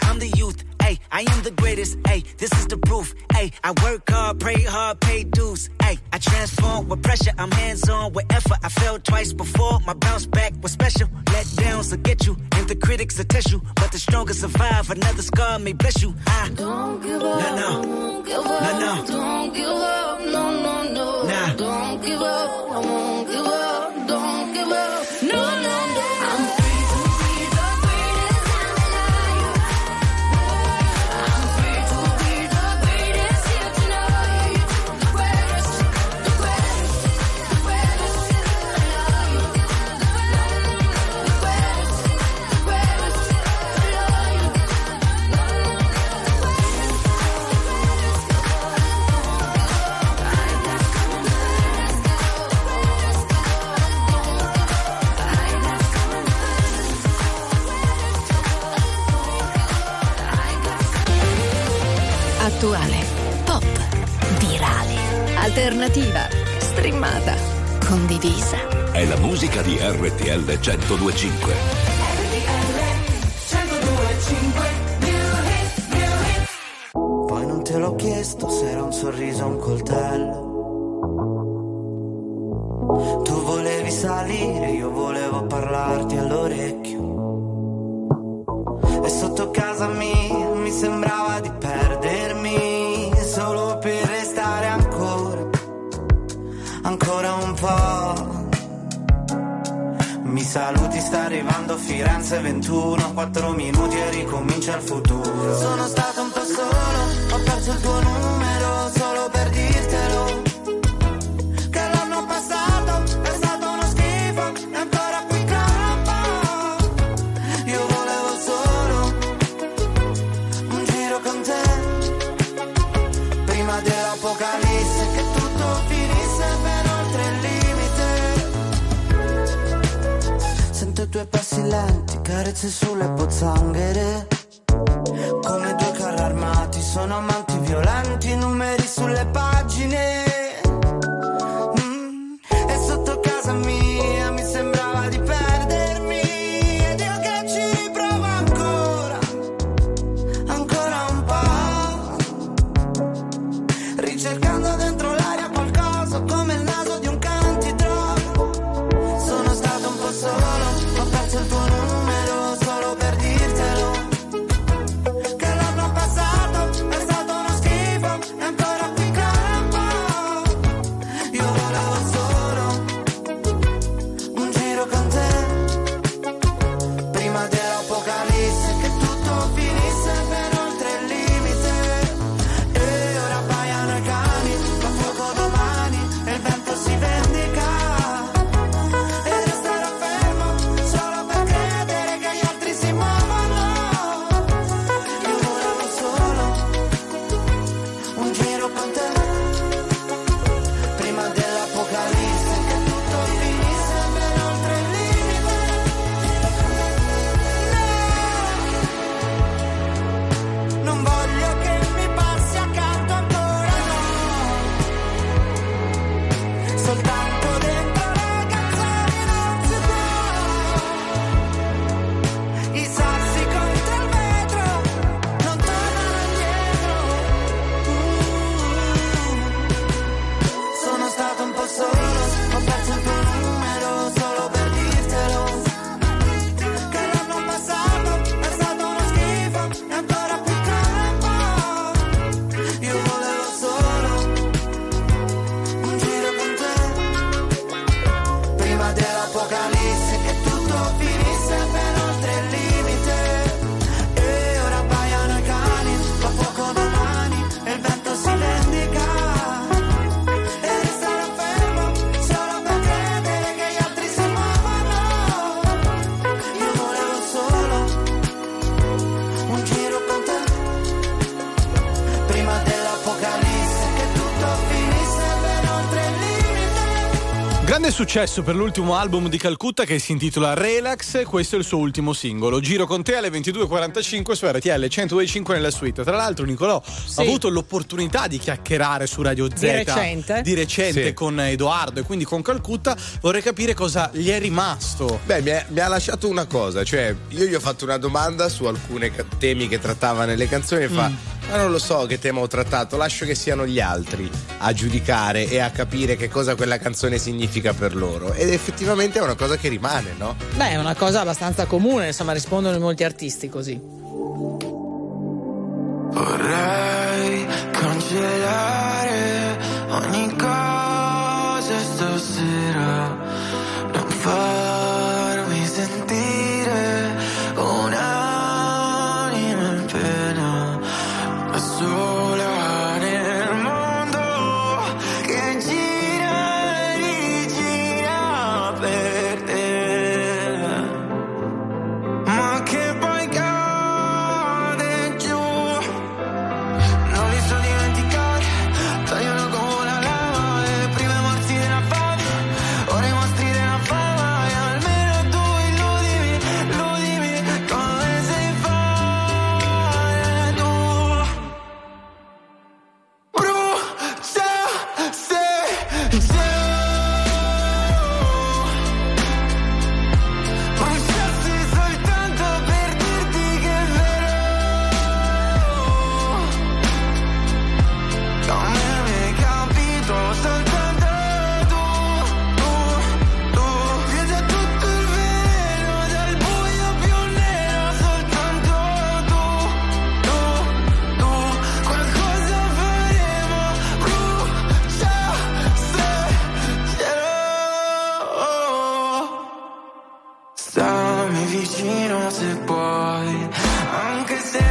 I'm the youth, ayy, I am the greatest, ayy, this is the proof, ayy, I work hard, pray hard, pay dues, ayy, I transform with pressure, I'm hands-on with effort, I fell twice before, my bounce back was special, let downs will get you, and the critics will test you, but the strongest survive, another scar may bless you, I don't give up, nah, no, don't give up, nah, no, don't give up, no, no, no, nah, don't give up, I won't give up, don't give up, no, no, no. Attuale, pop, virale, alternativa, streamata, condivisa. È la musica di R T L centodue e cinque. R T L centodue e cinque. Poi non te l'ho chiesto se era un sorriso o un coltello. Tu volevi salire, io volevo parlarti all'orecchio. E sotto casa mia mi sembrava di perdermi, solo per restare ancora, ancora un po'. Mi saluti, sta arrivando Firenze ventuno, quattro minuti e ricomincia il futuro. Sono stato un po' solo, ho perso il tuo numero solo per dirtelo. Due passi lenti, carezze sulle pozzanghere, come due carri armati, sono amanti violenti, numeri sulle pagine. Mm. E sotto casa mia mi sembrava di perdermi, ed io che ci provo ancora, ancora un po', ricercando dentro l'aria qualcosa come il naso di un cantidroga. Sono stato un po' solo, il tuo numero solo per dirtelo, che l'anno passato è stato uno schifo e ancora qui campo. Io volevo solo un giro con te, prima dell'apocalisse, che tutto finisse per oltre il limite. E ora baiano i cani, fa fuoco domani e il vento si vendica. Successo per l'ultimo album di Calcutta che si intitola Relax, questo è il suo ultimo singolo. Giro con te alle ventidue e quarantacinque su R T L centodue e cinque nella suite. Tra l'altro Nicolò sì. ha avuto l'opportunità di chiacchierare su Radio Z di recente, di recente sì. con Edoardo e quindi con Calcutta. Vorrei capire cosa gli è rimasto. Beh, mi, è, mi ha lasciato una cosa, cioè io gli ho fatto una domanda su alcuni temi che trattava nelle canzoni e fa mm. ma non lo so che tema ho trattato, lascio che siano gli altri a giudicare e a capire che cosa quella canzone significa per loro. Ed effettivamente è una cosa che rimane, no? Beh, è una cosa abbastanza comune, insomma, rispondono molti artisti così. Vorrei cancellare ogni cosa stasera, non farmi sentire un'anima in pena, ma sola. Taglialo con una lama e prima morsi nella fame. Stammi vicino se puoi, anche se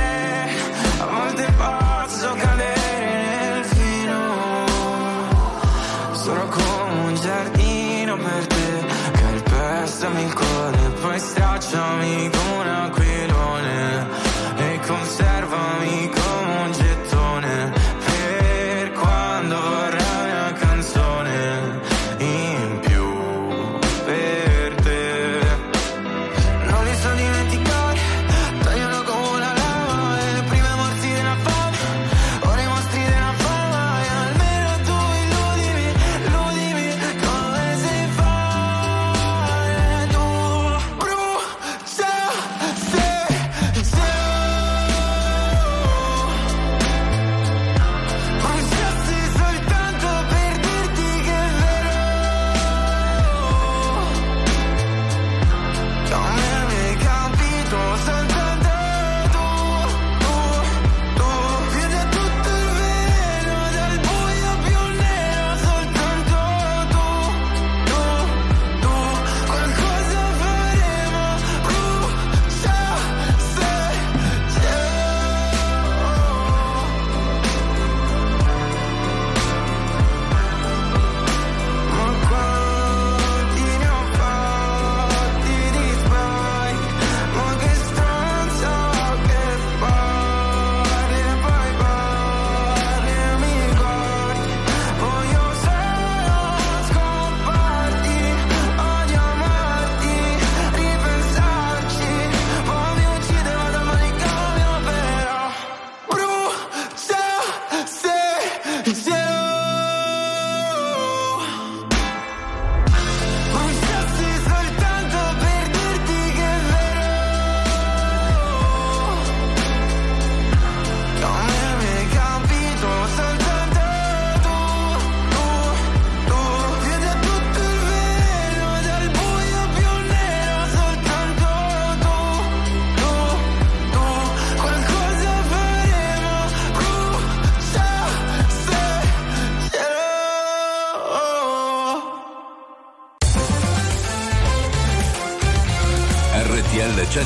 a volte posso cadere nel filo. Sono come un giardino per te, calpestami il cuore, poi stracciami come un aquilone e conservami come un gettone per quando vorrai una canzone in più per te. Non li so dimenticare, tagliano come una lama e le prime morti della fame, ora i mostri della fama. E almeno tu illudimi, illudimi come si fa tu. Bru, se, se, se bruciassi soltanto per dirti che è vero. Non mi hai capito, soltanto tu, tu, tu. Più da tutto il vero, dal buio più nero, soltanto tu, tu, tu. Qualcosa faremo, brucia, se, se. Ma quanti ne ho fatti di sbagli, ma che stronzo che parli e poi parli e mi guardi. Voglio solo scomparti, odio amarti, ripensarci. Poi mi uccide, vado a manicomio, però brucia, se, se. Bruciassi soltanto per dirti che è vero. Non mi hai capito, soltanto tu, tu, tu. Più da tutto il vero, dal buio più nero, soltanto tu, tu, tu. Qualcosa faremo, brucia, se, se. R T L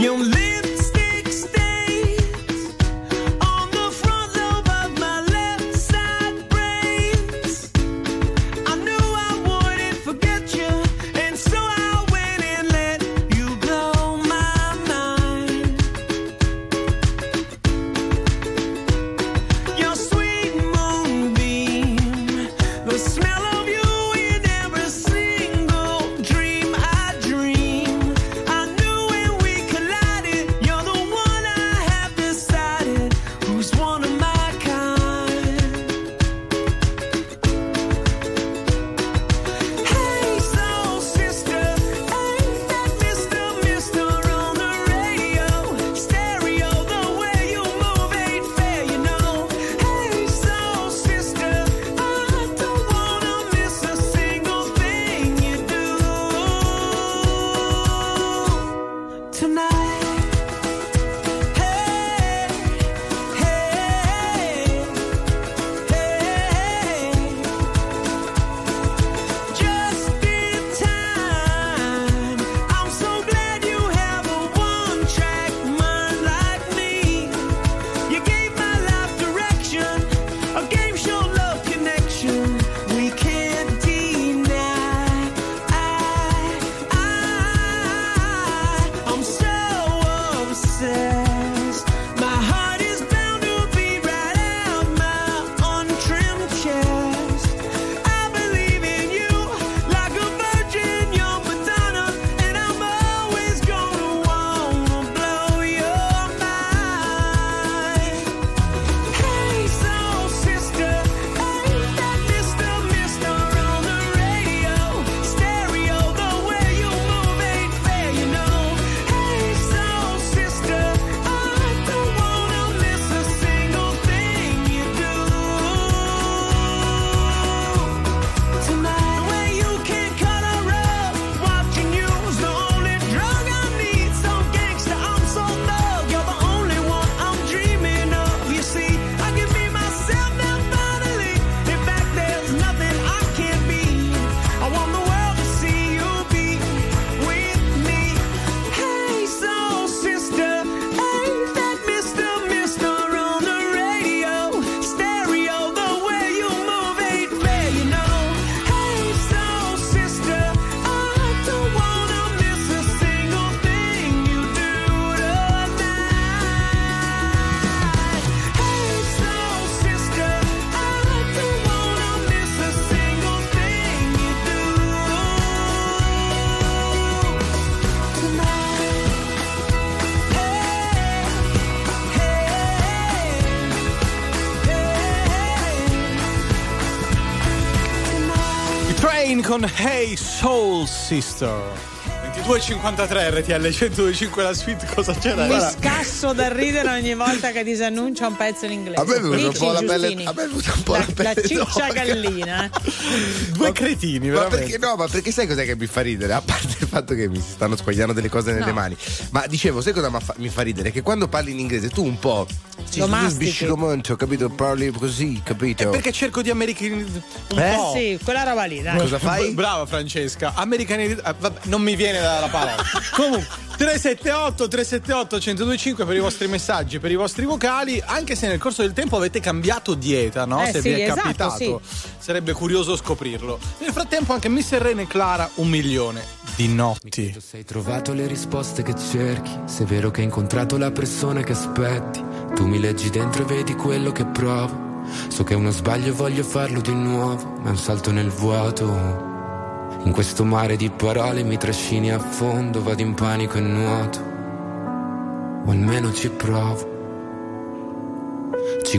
Your lipstick stains on the front lobe of my left side brains. I knew I wouldn't forget you, and so I went and let you blow my mind. Train con Hey Soul Sister. ventidue e cinquantatré R T L centodue e cinque la suite, cosa c'era? Mi scasso da ridere ogni volta che disannuncia un pezzo in inglese. A me è venuta un po' la pelle, a me è venuta un po' la, la pelle. La ciccia gallina. Due cretini, ma veramente. Perché no, ma perché sai cos'è che mi fa ridere? A parte il fatto che mi si stanno squagliando delle cose nelle no. mani. Ma dicevo, sai cosa mi fa ridere? Che quando parli in inglese tu un po' lo mastichi, capito? Parli così, capito? È perché cerco di americanizzare un eh? po'. Sì, quella roba lì, dai. Cosa fai? Brava Francesca. Americani, non mi viene la parola. Comunque tre sette otto tre sette otto uno zero due cinque per i vostri messaggi, per i vostri vocali, anche se nel corso del tempo avete cambiato dieta, no? Eh, se sì, vi è esatto, capitato sì. Sarebbe curioso scoprirlo. Nel frattempo anche mister Rene e Clara, un milione di notti. Mi sei trovato le risposte che cerchi, se è vero che hai incontrato la persona che aspetti, tu mi leggi dentro e vedi quello che provo, so che è uno sbaglio e voglio farlo di nuovo, ma è un salto nel vuoto. In questo mare di parole mi trascini a fondo, vado in panico e nuoto, o almeno ci provo. Ci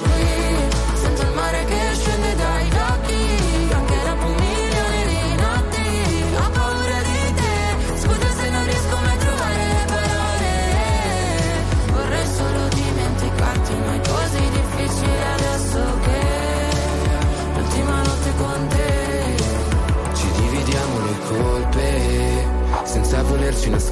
qui, sento il mare che scende dai gocchi, ma è così difficile adesso che l'ultima notte con te. Ci dividiamo le colpe senza volerci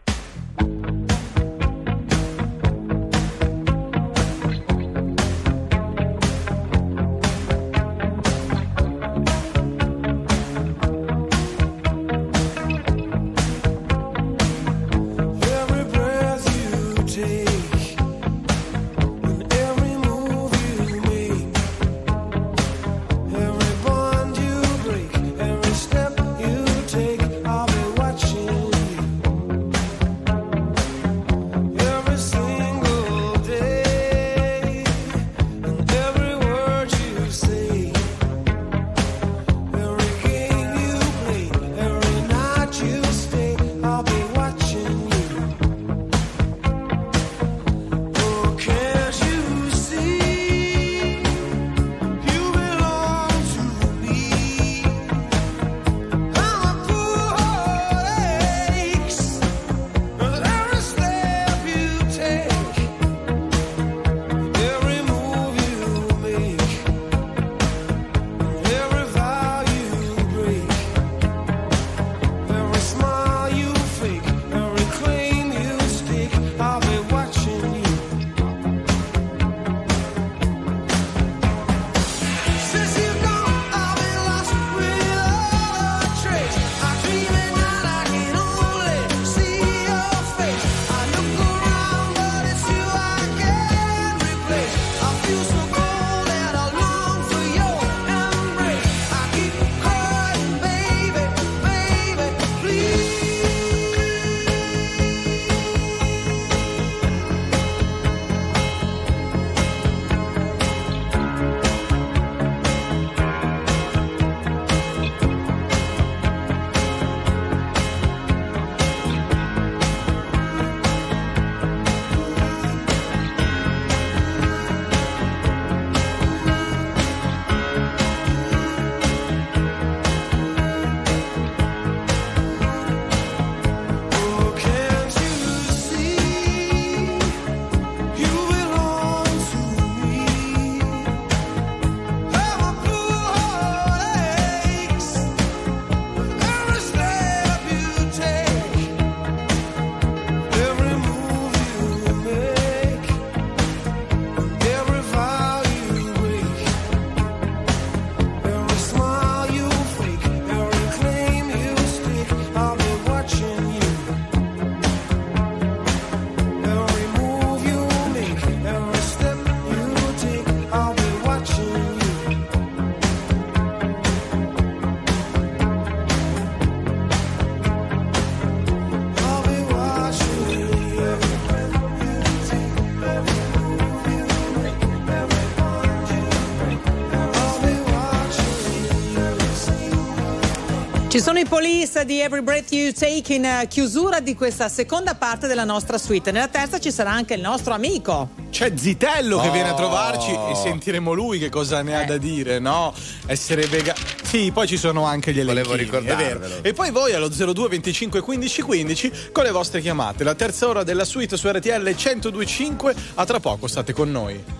Ci sono i Police di Every Breath You Take in chiusura di questa seconda parte della nostra suite. Nella terza ci sarà anche il nostro amico. C'è Zitello oh. che viene a trovarci e sentiremo lui che cosa ne eh. ha da dire, no? Essere vegano. Sì, poi ci sono anche gli elenchini. Volevo ricordarvelo. E poi voi allo zero due venticinque quindici quindici con le vostre chiamate. La terza ora della suite su R T L centodue e cinque. A tra poco, state con noi.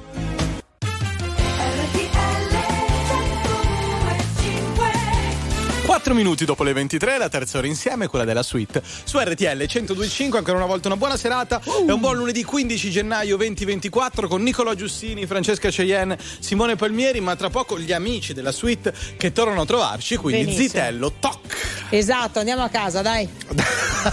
quattro minuti dopo le ventitré, la terza ora insieme, quella della suite su R T L centodue e cinque. Ancora una volta una buona serata uh. e un buon lunedì quindici gennaio duemilaventiquattro con Nicolò Giustini, Francesca Cheyenne, Simone Palmieri, ma tra poco gli amici della suite che tornano a trovarci, quindi benissimo. Zitello, toc! Esatto, andiamo a casa, dai!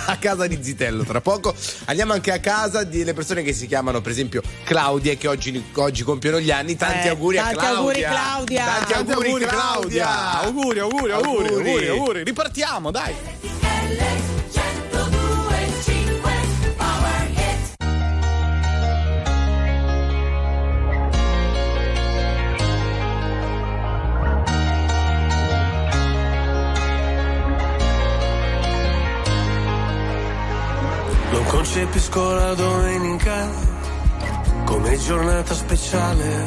A casa di Zitello, tra poco. Andiamo anche a casa delle persone che si chiamano, per esempio, Claudia, che oggi, oggi compiono gli anni. Tanti eh, auguri tanti a Claudia! Auguri, Claudia. Tanti, tanti auguri, auguri Claudia! Claudia. Auguri, auguri, auguri! auguri. Auguri, auguri, ripartiamo, dai! Non concepisco la domenica come giornata speciale,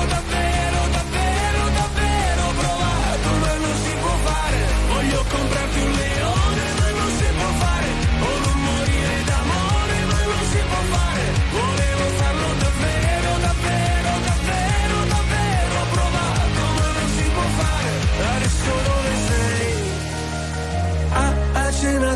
davvero, davvero, davvero provato, ma non si può fare. Voglio comprarti un leone ma non si può fare, o non morire d'amore ma non si può fare, volevo farlo davvero, davvero, davvero, davvero provato, ma non si può fare. Adesso dove sei? A, a cena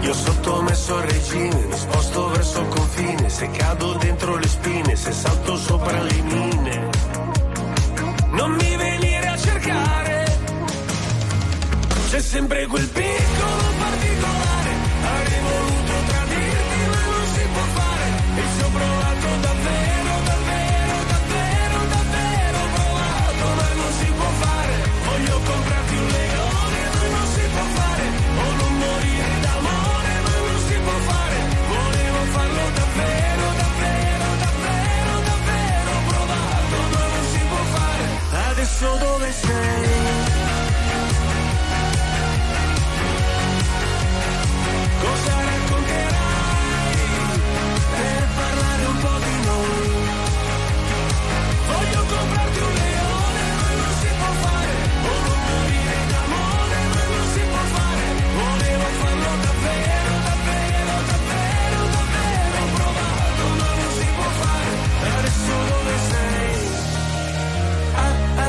Io sottomesso a regime, mi sposto verso il confine, se cado dentro le spine, se salto sopra le mine, non mi venire a cercare. C'è sempre quel piccolo particolare, avrei voluto tradirti ma non si può fare, e ci ho provato davvero, davvero, davvero, davvero provato, ma non si può fare. Voglio comprarti un leone ma non si può fare, o non morire d'amore ma non si può fare, volevo farlo davvero, davvero, davvero, davvero provato, ma non si può fare. Adesso dove sei? Cosa racconterai per parlare un po' di noi? Voglio comprarti un leone ma non si può fare, o non morire d'amore ma non si può fare, volevo farlo davvero, davvero, davvero, davvero provato, ma non si può fare. Adesso dove sei? A, a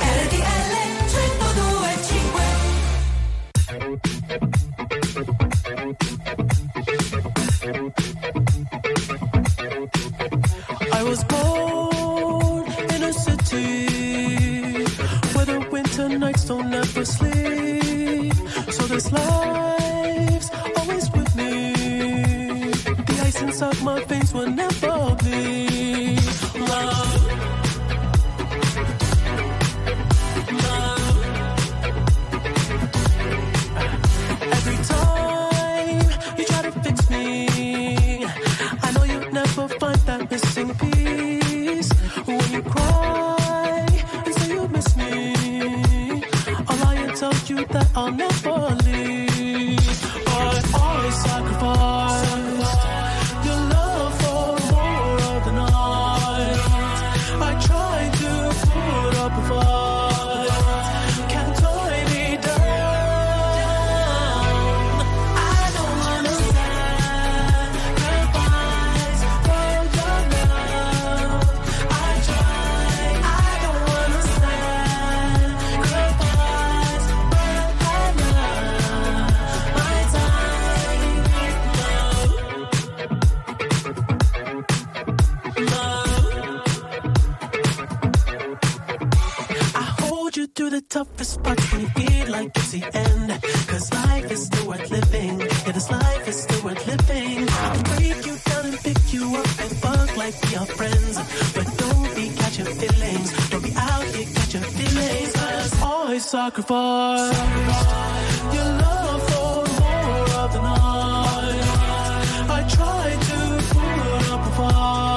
R T L centodue e cinque. I was born in a city where the winter nights don't ever sleep, so this life's always with me. Inside my veins will never be love, love. Every time you try to fix me, I know you'll never find that missing piece. When you cry and say you miss me, all I tell you that I'll never leave. Rode you through the toughest parts when you feel like it's the end. Cause life is still worth living. Yeah, this life is still worth living. I can break you down and pick you up and fuck like we are friends. But don't be catch your feelings. Don't be out here catch your feelings. Cause always sacrifice your love for more of the night. I try to pull up a fight.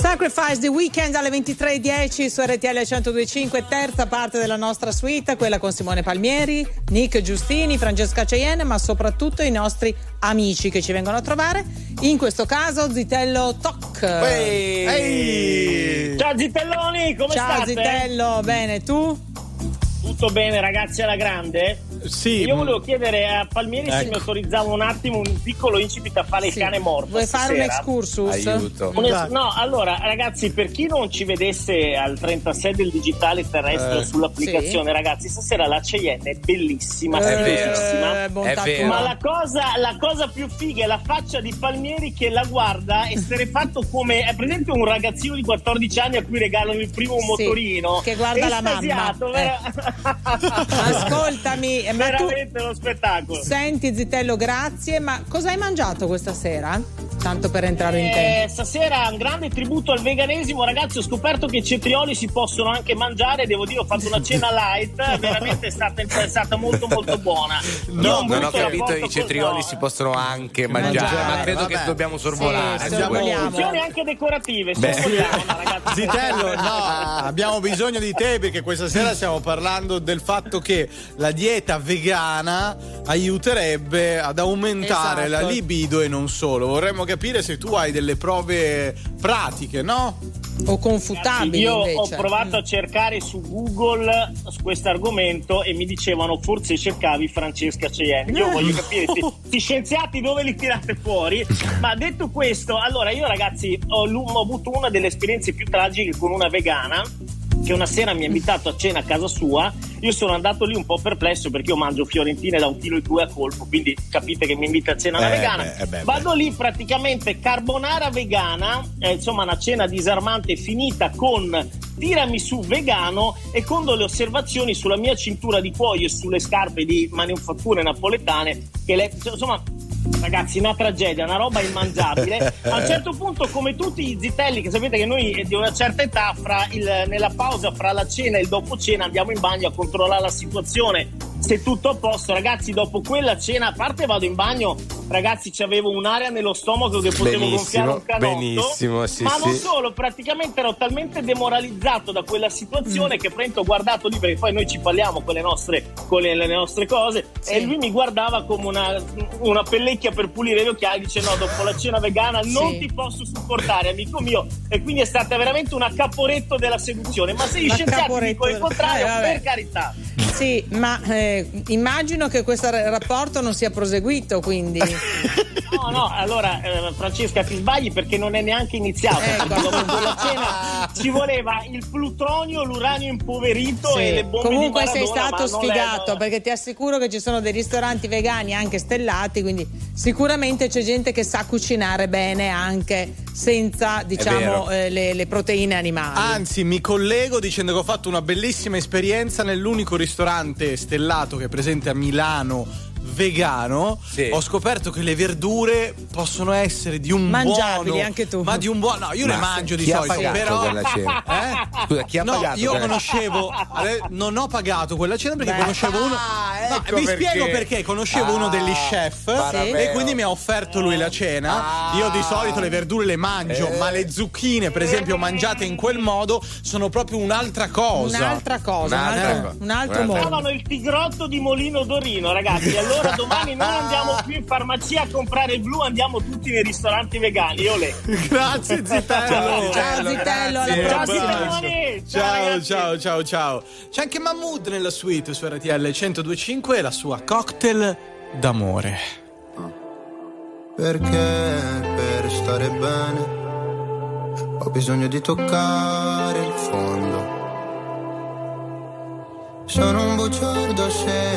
Sacrifice The Weekend alle ventitré e dieci su R T L centodue e cinque, terza parte della nostra suite, quella con Simone Palmieri, Nick Giustini, Francesca Cheyenne, ma soprattutto i nostri amici che ci vengono a trovare, in questo caso Zitello Toc. Ehi. Ehi. Ciao Zitelloni, come Ciao, state? Ciao Zitello, bene, tu? Tutto bene ragazzi, alla grande? Sì, io volevo chiedere a Palmieri, ecco, se mi autorizzava un attimo un piccolo incipit a fare, sì, il cane morto. Vuoi fare un excursus? Aiuto. Un es- no, allora ragazzi, per chi non ci vedesse al trentasei del digitale terrestre eh. sull'applicazione, sì, ragazzi, stasera la Cheyenne è bellissima, eh, è bellissima, è vero, è vero. Ma la cosa, la cosa più figa è la faccia di Palmieri che la guarda esterrefatto, come è presente un ragazzino di quattordici anni a cui regalano il primo, sì, motorino, che guarda la mamma, eh. Ascoltami, è veramente tu... uno spettacolo. Senti Zitello, grazie, ma cosa hai mangiato questa sera? Tanto per entrare eh, in tempo. Stasera un grande tributo al veganesimo, ragazzi, ho scoperto che i cetrioli si possono anche mangiare, devo dire ho fatto una cena light, veramente è stata, è stata molto molto buona. No, non ho capito, i cetrioli cosa... si possono anche mangiare, mangiare. ma credo, vabbè, che dobbiamo sorvolare. Sì, funzioni anche decorative, sorvoliamo, ragazzi. Zitello, no, abbiamo bisogno di te perché questa sera stiamo parlando del fatto che la dieta vegana aiuterebbe ad aumentare, esatto, la libido e non solo. Vorremmo capire se tu hai delle prove pratiche, no? O confutabili. Ragazzi, io invece ho provato a cercare su Google su questo argomento e mi dicevano forse cercavi Francesca Cheyenne. Io voglio capire questi scienziati dove li tirate fuori. Ma detto questo, allora io ragazzi ho, ho avuto una delle esperienze più tragiche con una vegana che una sera mi ha invitato a cena a casa sua. Io sono andato lì un po' perplesso perché io mangio fiorentine da un chilo e due a colpo, quindi capite che mi invita a cena alla eh, vegana eh, beh, vado beh. lì praticamente carbonara vegana, eh, insomma una cena disarmante finita con tiramisù vegano e con delle osservazioni sulla mia cintura di cuoio e sulle scarpe di manifatture napoletane che le, insomma ragazzi, una tragedia, una roba immangiabile. A un certo punto, come tutti i zitelli, che sapete che noi di una certa età, fra il, nella pausa fra la cena e il dopo cena andiamo in bagno a controllare la situazione, se tutto a posto. Ragazzi, dopo quella cena, a parte vado in bagno, ragazzi, c'avevo un'area nello stomaco che potevo benissimo, gonfiare un canotto, benissimo, sì, ma non sì. solo, praticamente ero talmente demoralizzato da quella situazione mm. che prendo, ho guardato lì, perché poi noi ci parliamo con le nostre, con le, le nostre cose, sì, e lui mi guardava come una, una pellecchia per pulire gli occhiali, dice no, dopo la cena vegana sì. non ti posso supportare, amico mio, e quindi è stata veramente una caporetto della seduzione, ma se gli scienziati dicono il contrario, eh, per carità. Sì, ma eh, immagino che questo rapporto non sia proseguito, quindi. No, no, allora eh, Francesca ti sbagli perché non è neanche iniziato. Eh, dopo quella cena ci voleva il plutonio, l'uranio impoverito sì. e le bombe. Comunque di Maradona, sei stato sfigato, perché ti assicuro che ci sono dei ristoranti vegani anche stellati, quindi sicuramente c'è gente che sa cucinare bene anche senza, diciamo, eh, le, le proteine animali. Anzi, mi collego dicendo che ho fatto una bellissima esperienza nell'unico ristorante stellato che è presente a Milano vegano, sì, ho scoperto che le verdure possono essere di un mangiabili buono, anche tu, ma di un buono, no, io ma le mangio di solito, però quella cena? Eh? Scusa, chi ha no, pagato? Io quella... conoscevo, non ho pagato quella cena perché beh, conoscevo uno, ah, ecco no, vi perché. spiego perché conoscevo ah, uno degli chef, sì, e quindi mi ha offerto lui la cena. Ah, io di solito le verdure le mangio, eh. ma le zucchine, per esempio, mangiate in quel modo sono proprio un'altra cosa, un'altra cosa, un'altra, un altro, un altro mondo. Stavano il tigrotto di Molino Dorino, ragazzi. Allora domani non andiamo più in farmacia a comprare il blu, andiamo tutti nei ristoranti vegani. Io le grazie Zitello. Ciao, ciao Zitello, alla prossima. Ciao, ciao, ciao, ciao, ciao. C'è anche Mahmoud nella suite su R T L centodue e cinque e la sua Cocktail d'amore. Perché per stare bene ho bisogno di toccare il fondo. Sono un bugiardo se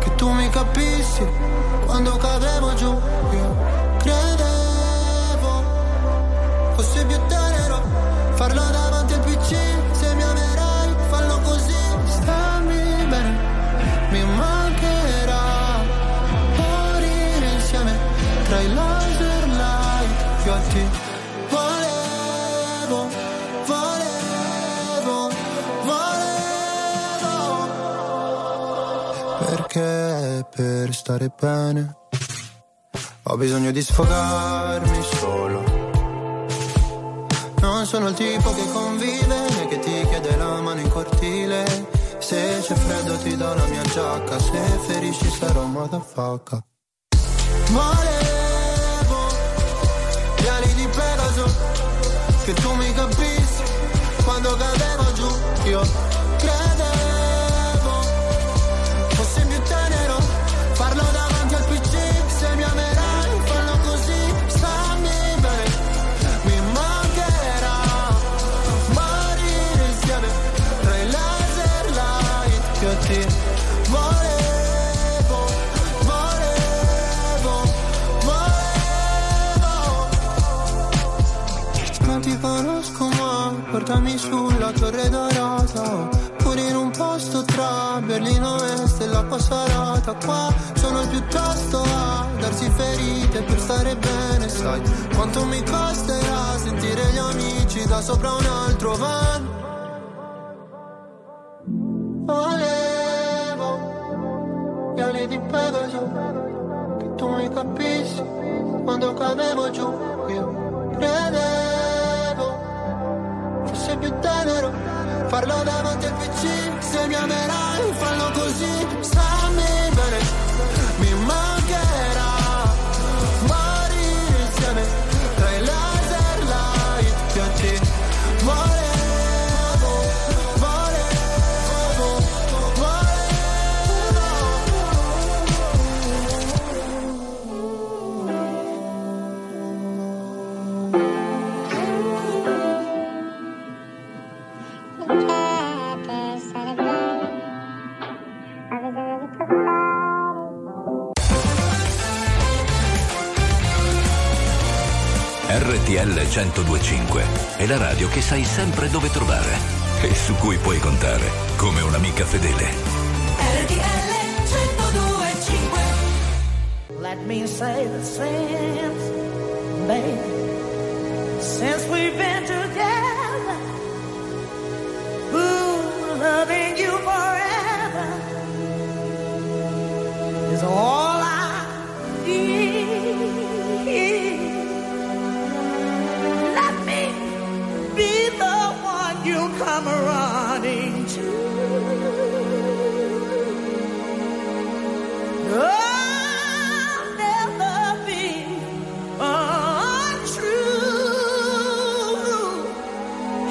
che tu mi capissi quando cadevo giù. Io credevo fosse più tenero farlo davanti al P C. Se mi amerai, fallo così. Stammi bene, mi mancherà morire insieme tra i laser light. Io a te volevo. Perché per stare bene ho bisogno di sfogarmi solo. Non sono il tipo che convive né che ti chiede la mano in cortile. Se c'è freddo ti do la mia giacca, se ferisci sarò motherfucker. Volevo gli ali di Pegaso, che tu mi capissi quando cadevo giù. Io credevo fosse più tenero farlo davanti al P C. Se mi amerai, fallo così. Stammi bene, mi mancherà morire insieme tra i laser light. Che io ti volevo, volevo, volevo. Non ti conosco ma portami sulla torre dorata, in un posto tra Berlino Est e la Passerata. Qua sono piuttosto a darsi ferite per stare bene. Sai quanto mi costerà sentire gli amici da sopra un altro van. Volevo gli ali di Pegaso, che tu mi capissi quando cadevo giù. Io credevo fosse più tenero parlo davanti al P C. Se mi amerai, fallo così. Stammi bene, mi mancherà morire insieme tra i laser light. Io ti volevo, volevo, volevo. R T L centodue e cinque è la radio che sai sempre dove trovare e su cui puoi contare come un'amica fedele. R T L centodue e cinque. Let me say that since, baby, since we've been together, ooh, loving you forever is all I need. Be the one you come running to. I'll never be untrue.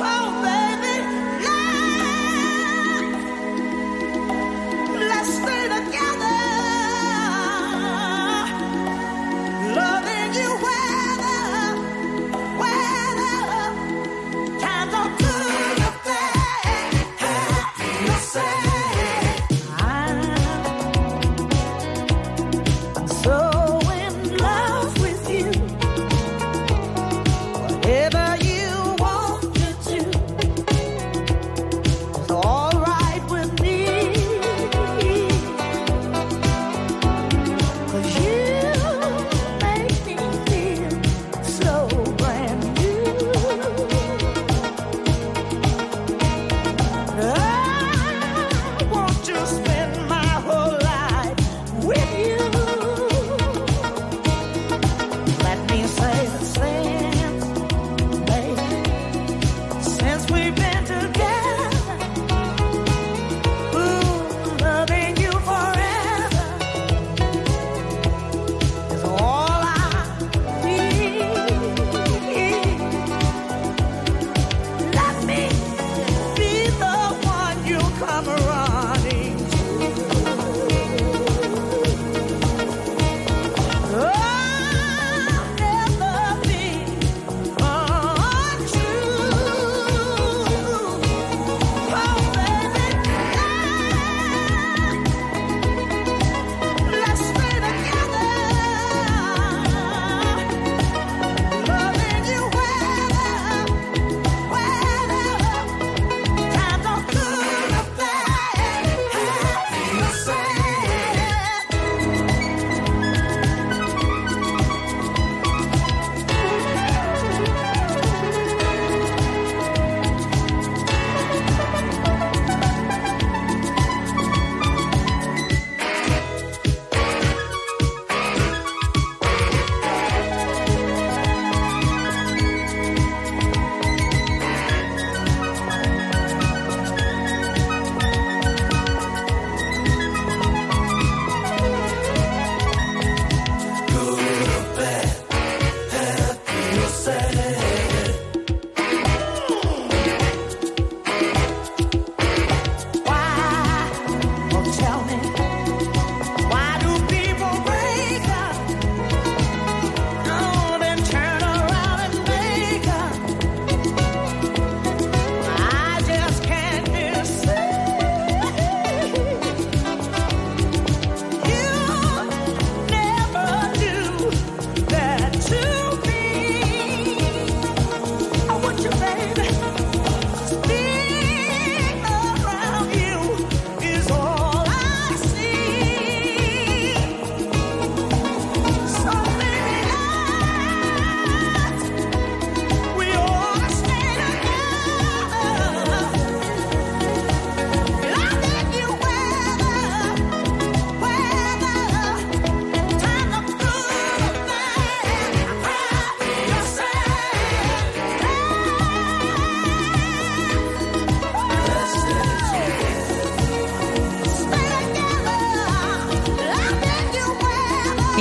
Oh, baby, let's, let's stay together.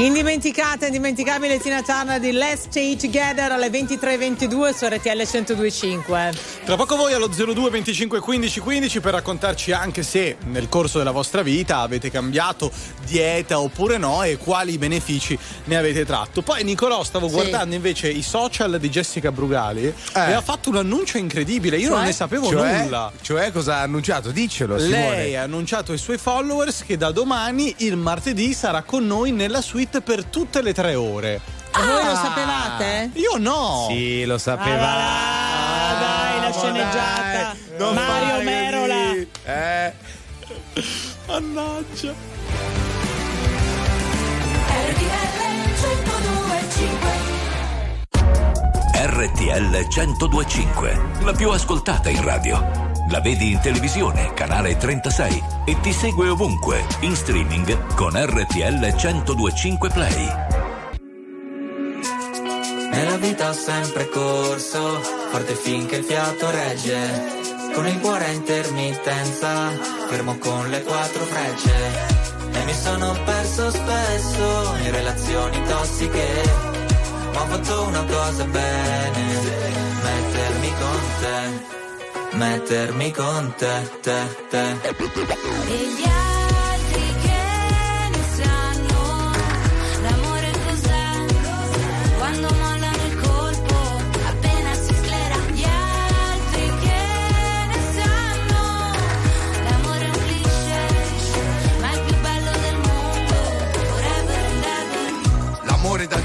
Indimenticata, indimenticabile Tina Turner di Let's Stay Together alle ventitré e ventidue su R T L centodue e cinque. Tra poco voi allo zero due venticinque quindici quindici per raccontarci anche se nel corso della vostra vita avete cambiato dieta oppure no e quali benefici ne avete tratto. Poi Nicolò, stavo sì. guardando invece i social di Jessica Brugali eh. e ha fatto un annuncio incredibile, io cioè? non ne sapevo cioè? nulla. Cioè cosa ha annunciato? Diccelo Simone. Lei ha annunciato ai suoi followers che da domani il martedì sarà con noi nella suite per tutte le tre ore. Ah, voi lo sapevate? Io no. Sì, lo sapevate. Ah, dai, la sceneggiata. Dai, Mario Merola. Eh. Mannaggia. R T L centodue e cinque, la più ascoltata in radio. La vedi in televisione, canale trentasei, e ti segue ovunque, in streaming con R T L centodue e cinque Play. Nella vita ho sempre corso, forte finché il fiato regge. Con il cuore a intermittenza, fermo con le quattro frecce. E mi sono perso spesso in relazioni tossiche, ma ho fatto una cosa bene, mettermi con te. Mettermi con te, te, te. E gli altri che ne sanno l'amore cos'è, quando mollano il colpo appena si sclera. Gli altri che ne sanno l'amore è un cliché, ma è il più bello del mondo, forever and ever. L'amore da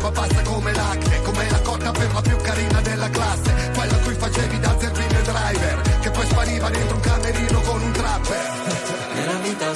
passa come lacrime, come la cotta per la più carina della classe, quella cui facevi da zerbi driver, che poi spariva dentro un camerino con un trapper. Nella vita ho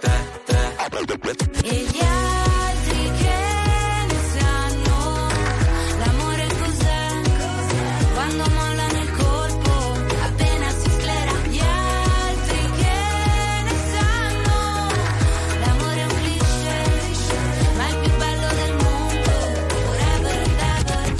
te, te. E gli altri che quando mollano il colpo, appena si sclera. Gli altri che ne sanno l'amore è un cliché, ma è il più bello del mondo, forever and ever.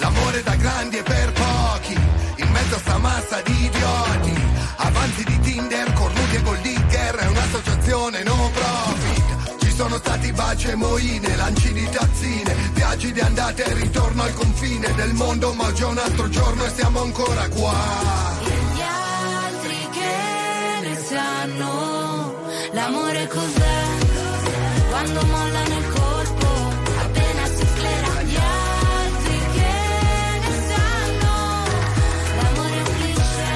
L'amore da grandi è per pochi, in mezzo a sta massa di idioti. Avanti di Tinder, cornuti e gold digger, è un'associazione no profit. Ci sono stati baci e moine, lanci di tazzine, viaggi di andata e ritorno al confine del mondo, ma oggi è un altro giorno e siamo ancora qua. E gli altri che ne sanno l'amore cos'è, quando mollano il corpo appena si sclera. Gli altri che ne sanno l'amore è un cliché,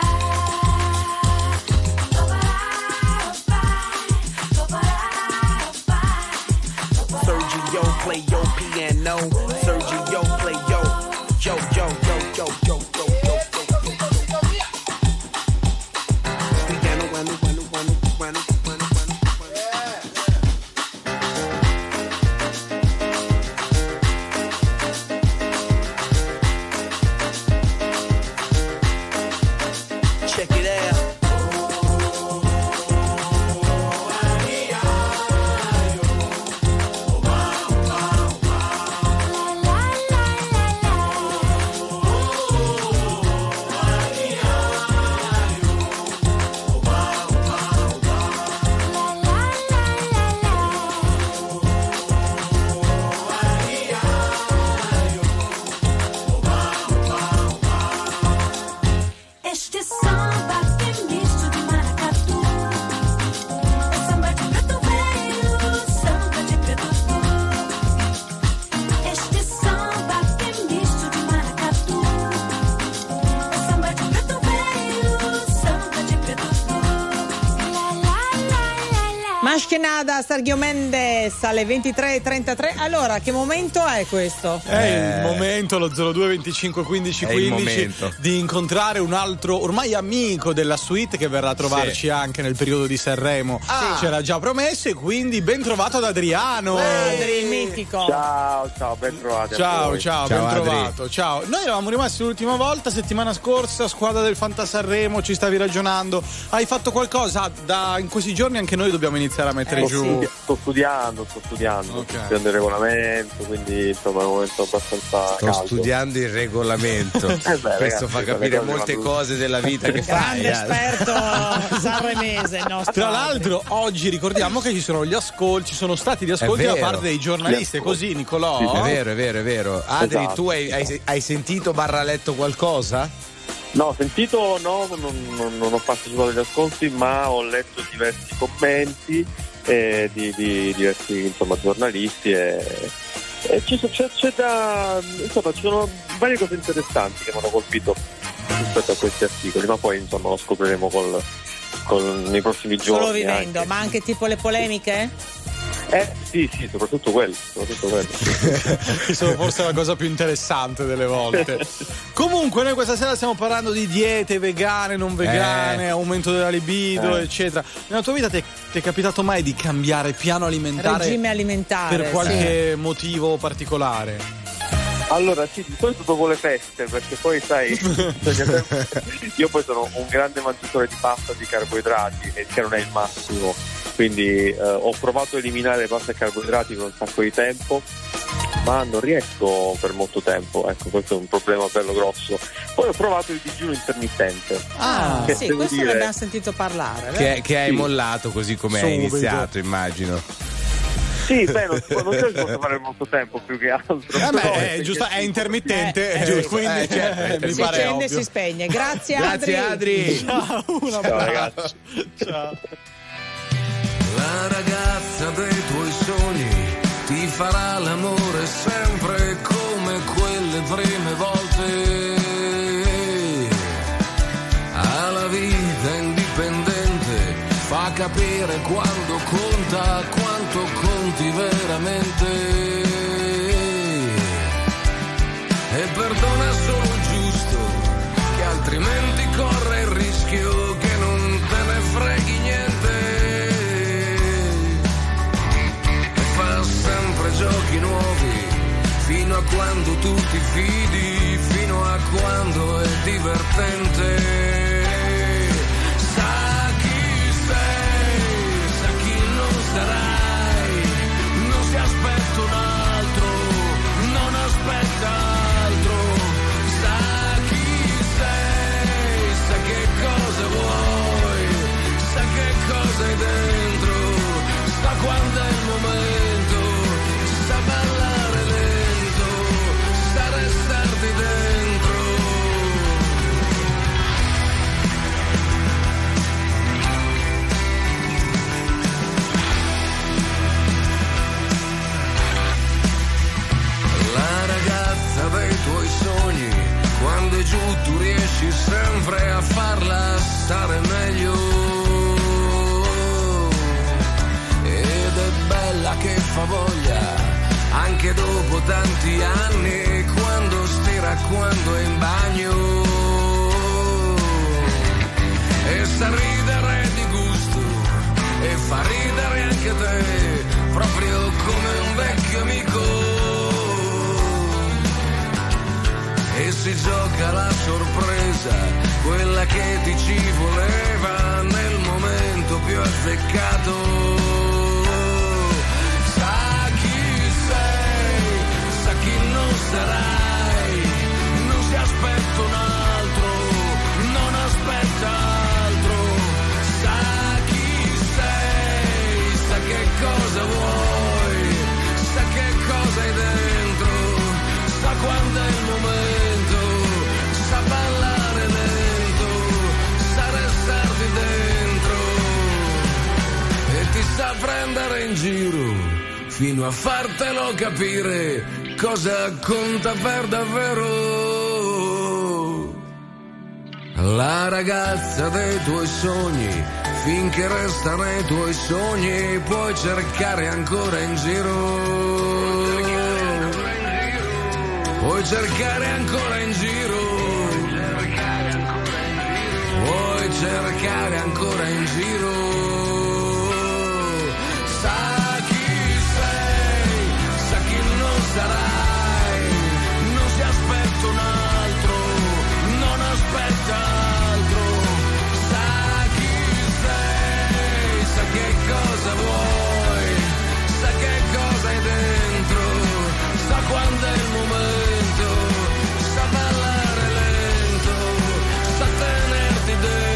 Sergio play your piano. Sergio play yo yo yo yo yo yo yo yo yo. Piano, piano, piano, piano, piano, piano, piano. Da Sergio Mendes alle ventitré e trentatré. Allora, che momento è questo? È eh, il momento, lo zero due venticinque quindici quindici, di incontrare un altro ormai amico della suite che verrà a trovarci, sì, anche nel periodo di Sanremo. Ah, sì. C'era già promesso, e quindi ben trovato ad Adriano. Adri, il mitico. Ciao, ciao, ben trovato. Ciao, ciao, ciao, ben trovato. Adri. Ciao. Noi eravamo rimasti l'ultima volta, settimana scorsa, squadra del FantaSanremo, ci stavi ragionando. Hai fatto qualcosa? Da, in questi giorni anche noi dobbiamo iniziare a mettere eh. giù. Sì, sto studiando, sto studiando, okay. sto studiando il regolamento, quindi insomma è un momento abbastanza sto caldo. Sto studiando il regolamento. eh beh, questo ragazzi, fa capire molte cose tu. della vita che fai. Grande esperto sanremese nostro. Tra l'altro oggi ricordiamo che ci sono gli ascolti, ci sono stati gli ascolti da parte dei giornalisti, così Nicolò? Sì, è vero, è vero, è vero. Adri, esatto, tu hai, hai, hai sentito barra letto qualcosa? No, sentito no, non, non, non ho partecipato agli ascolti, ma ho letto diversi commenti e di, di diversi insomma giornalisti e, e ci, c'è, c'è da insomma ci sono varie cose interessanti che mi hanno colpito rispetto a questi articoli, ma poi insomma lo scopriremo col, col, nei prossimi giorni. Solo vivendo, anche. Ma anche tipo le polemiche? Eh sì, sì, soprattutto quello, soprattutto quello. Sono forse la cosa più interessante delle volte. Comunque noi questa sera stiamo parlando di diete vegane, non vegane, eh. aumento della libido, eh. eccetera. Nella tua vita ti è capitato mai di cambiare piano alimentare? Regime alimentare. Per qualche sì. motivo particolare? Allora sì, di solito dopo le feste, perché poi sai io poi sono un grande mangiatore di pasta, di carboidrati, e che non è il massimo quindi eh, ho provato a eliminare le paste carboidrati per un sacco di tempo, ma non riesco per molto tempo, ecco, questo è un problema bello grosso. Poi ho provato il digiuno intermittente. Ah, che sì, questo dire... ne abbiamo sentito parlare. Che, che hai sì. mollato così come hai iniziato, immagino. Sì, beh, non, non c'è posso fare molto tempo, più che altro. Ah, beh, no, è, giusto, è intermittente, eh, è giusto, quindi eh, cioè, mi si pare accende e si spegne. Grazie, Adri. Grazie, Adri. Ciao, una ciao, ragazzi. Ciao. La ragazza dei tuoi sogni ti farà l'amore sempre come quelle prime volte. Alla vita indipendente fa capire quando conta, quanto conti veramente. E perdona solo il giusto, che altrimenti corre il rischio che non te ne freghi niente. Sempre giochi nuovi, fino a quando tu ti fidi, fino a quando è divertente. Sa chi sei, sa chi non sarai, non si aspetta un altro, non aspetta altro. Sa chi sei, sa che cosa vuoi, sa che cosa hai dentro, sa quando è il momento. Ballare lento, sa restarti dentro. La ragazza dei tuoi sogni, quando è giù tu riesci sempre a farla stare meglio. Ed è bella che fa voglia anche dopo tanti anni, quando stira, quando è in bagno, e sa ridere di gusto, e fa ridere anche te, proprio come un vecchio amico, e si gioca la sorpresa, quella che ti ci voleva nel momento più azzeccato. Sarai, non si aspetta un altro, non aspetta altro, sa chi sei, sa che cosa vuoi, sa che cosa hai dentro, sa quando è il momento, sa ballare lento, sa restarti dentro, e ti sa prendere in giro, fino a fartelo capire cosa conta per davvero. La ragazza dei tuoi sogni, finché resta nei tuoi sogni puoi cercare ancora in giro, puoi cercare ancora in giro, puoi cercare ancora in giro. Sa chi sei, sa chi non sarà, cosa vuoi, sa che cosa hai dentro, sa quando è il momento, sa ballare lento, sa tenerti dentro.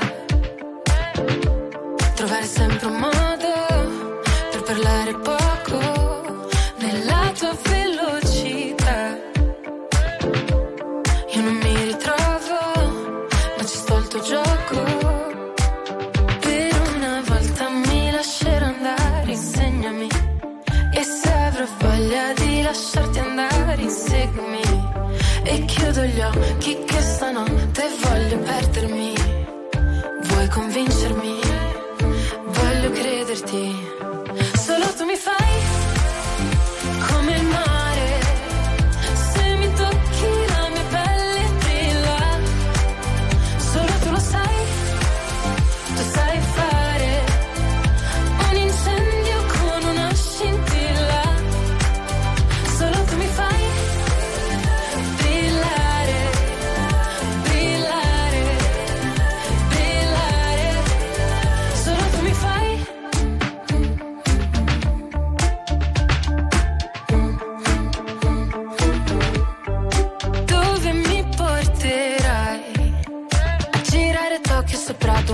Trovare sempre un modo per parlare poco nella tua velocità. Io non mi ritrovo, ma ci sto al tuo gioco. Per una volta mi lascerò andare, insegnami. E se avrò voglia di lasciarti andare, inseguimi. E chiudo gli occhi che stanotte voglio perdermi. Vuoi convincermi? Voglio crederti. Solo tu mi fai come il mare. Se mi tocchi la mia pelle brilla. Solo tu lo sai, tu sai fare un incendio con una scintilla. Solo tu mi fai soprato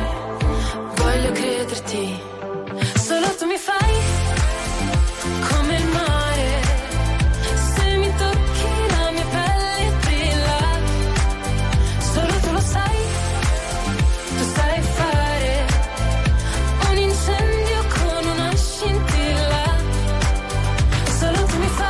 Voglio crederti, solo tu mi fai come il mare, se mi tocchi la mia pelle brilla, solo tu lo sai, tu sai fare un incendio con una scintilla, solo tu mi fai.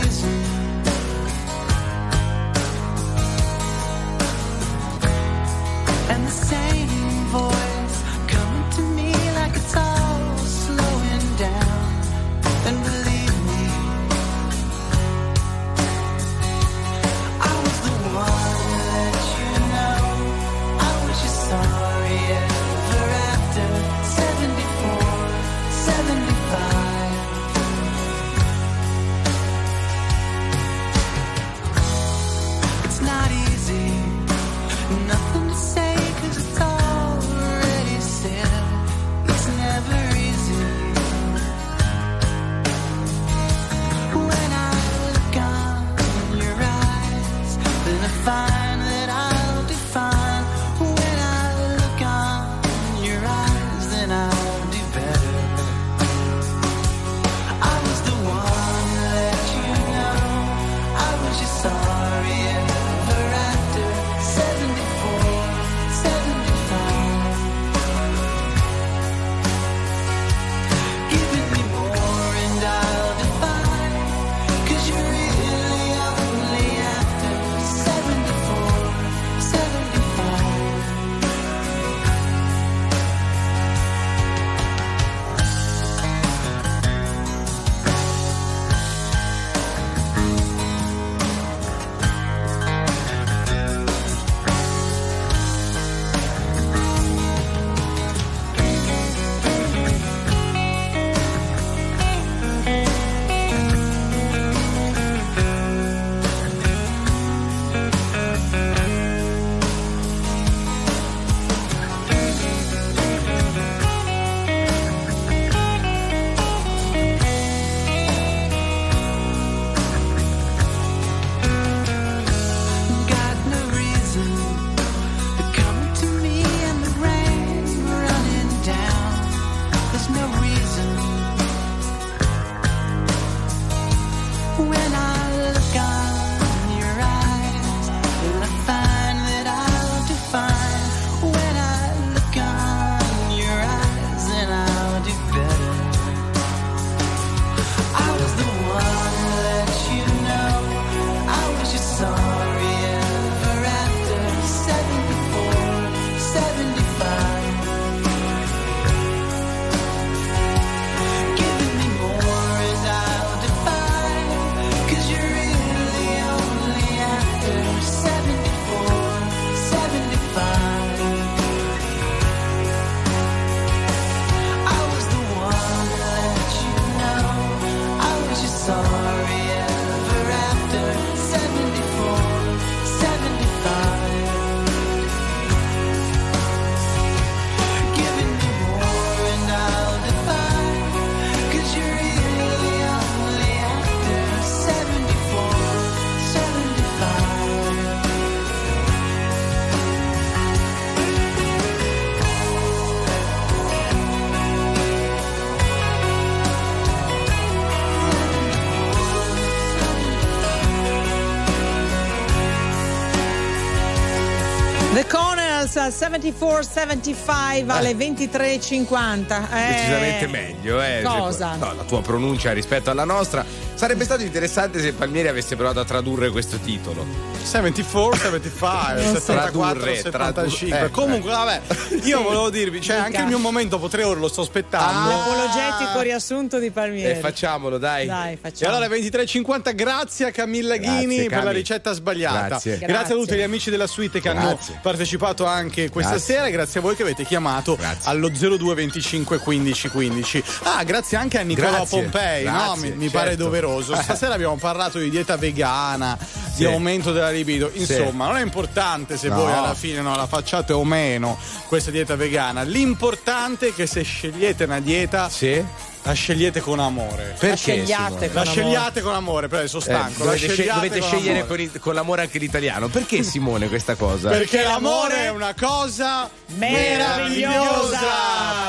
settantaquattro settantacinque alle ventitré e cinquanta. Eh, decisamente meglio, eh. Cosa? No, la tua pronuncia rispetto alla nostra. Sarebbe stato interessante se Palmieri avesse provato a tradurre questo titolo. settantaquattro settantacinque settantaquattro, settantacinque. Tradu- eh, Comunque, eh. vabbè, io volevo dirvi, cioè, anche il mio momento potrei ora lo sto aspettando. Ah, apologetico riassunto di Palmieri. E eh, facciamolo, dai. Dai, facciamo. E allora ventitré e cinquanta, grazie a Camilla Ghini per Cami. La ricetta sbagliata. Grazie. Grazie. grazie a tutti gli amici della suite che grazie. hanno partecipato anche questa grazie. sera, e grazie a voi che avete chiamato grazie. allo zero due venticinque quindici quindici. Ah, grazie anche a Nicola grazie. Pompei, grazie. no? Mi, mi certo. pare doveroso. Stasera abbiamo parlato di dieta vegana, sì. di aumento della libido. Insomma, sì. non è importante se no. voi alla fine no, la facciate o meno questa dieta vegana. L'importante è che se scegliete una dieta sì. la scegliete con amore. Perché? La scegliate con, la scegliate con amore, però sono stanco. Eh, dovete la scegliate dovete con scegliere amore. Con, il, con l'amore anche l'italiano. Perché, Simone, questa cosa? Perché l'amore è una cosa meravigliosa. meravigliosa.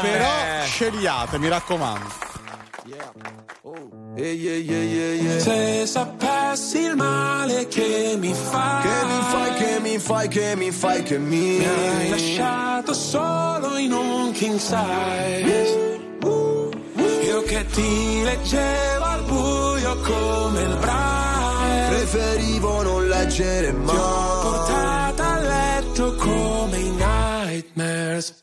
Però eh. scegliate, mi raccomando. Yeah. Oh. Yeah, yeah, yeah, yeah. Se sapessi il male che mi fai, che mi fai, che mi fai, che mi fai, che mi, mi hai lasciato solo in un king size. Io che ti leggevo al buio come il Braille, preferivo non leggere mai. Ti ho portata a letto come i Nightmares.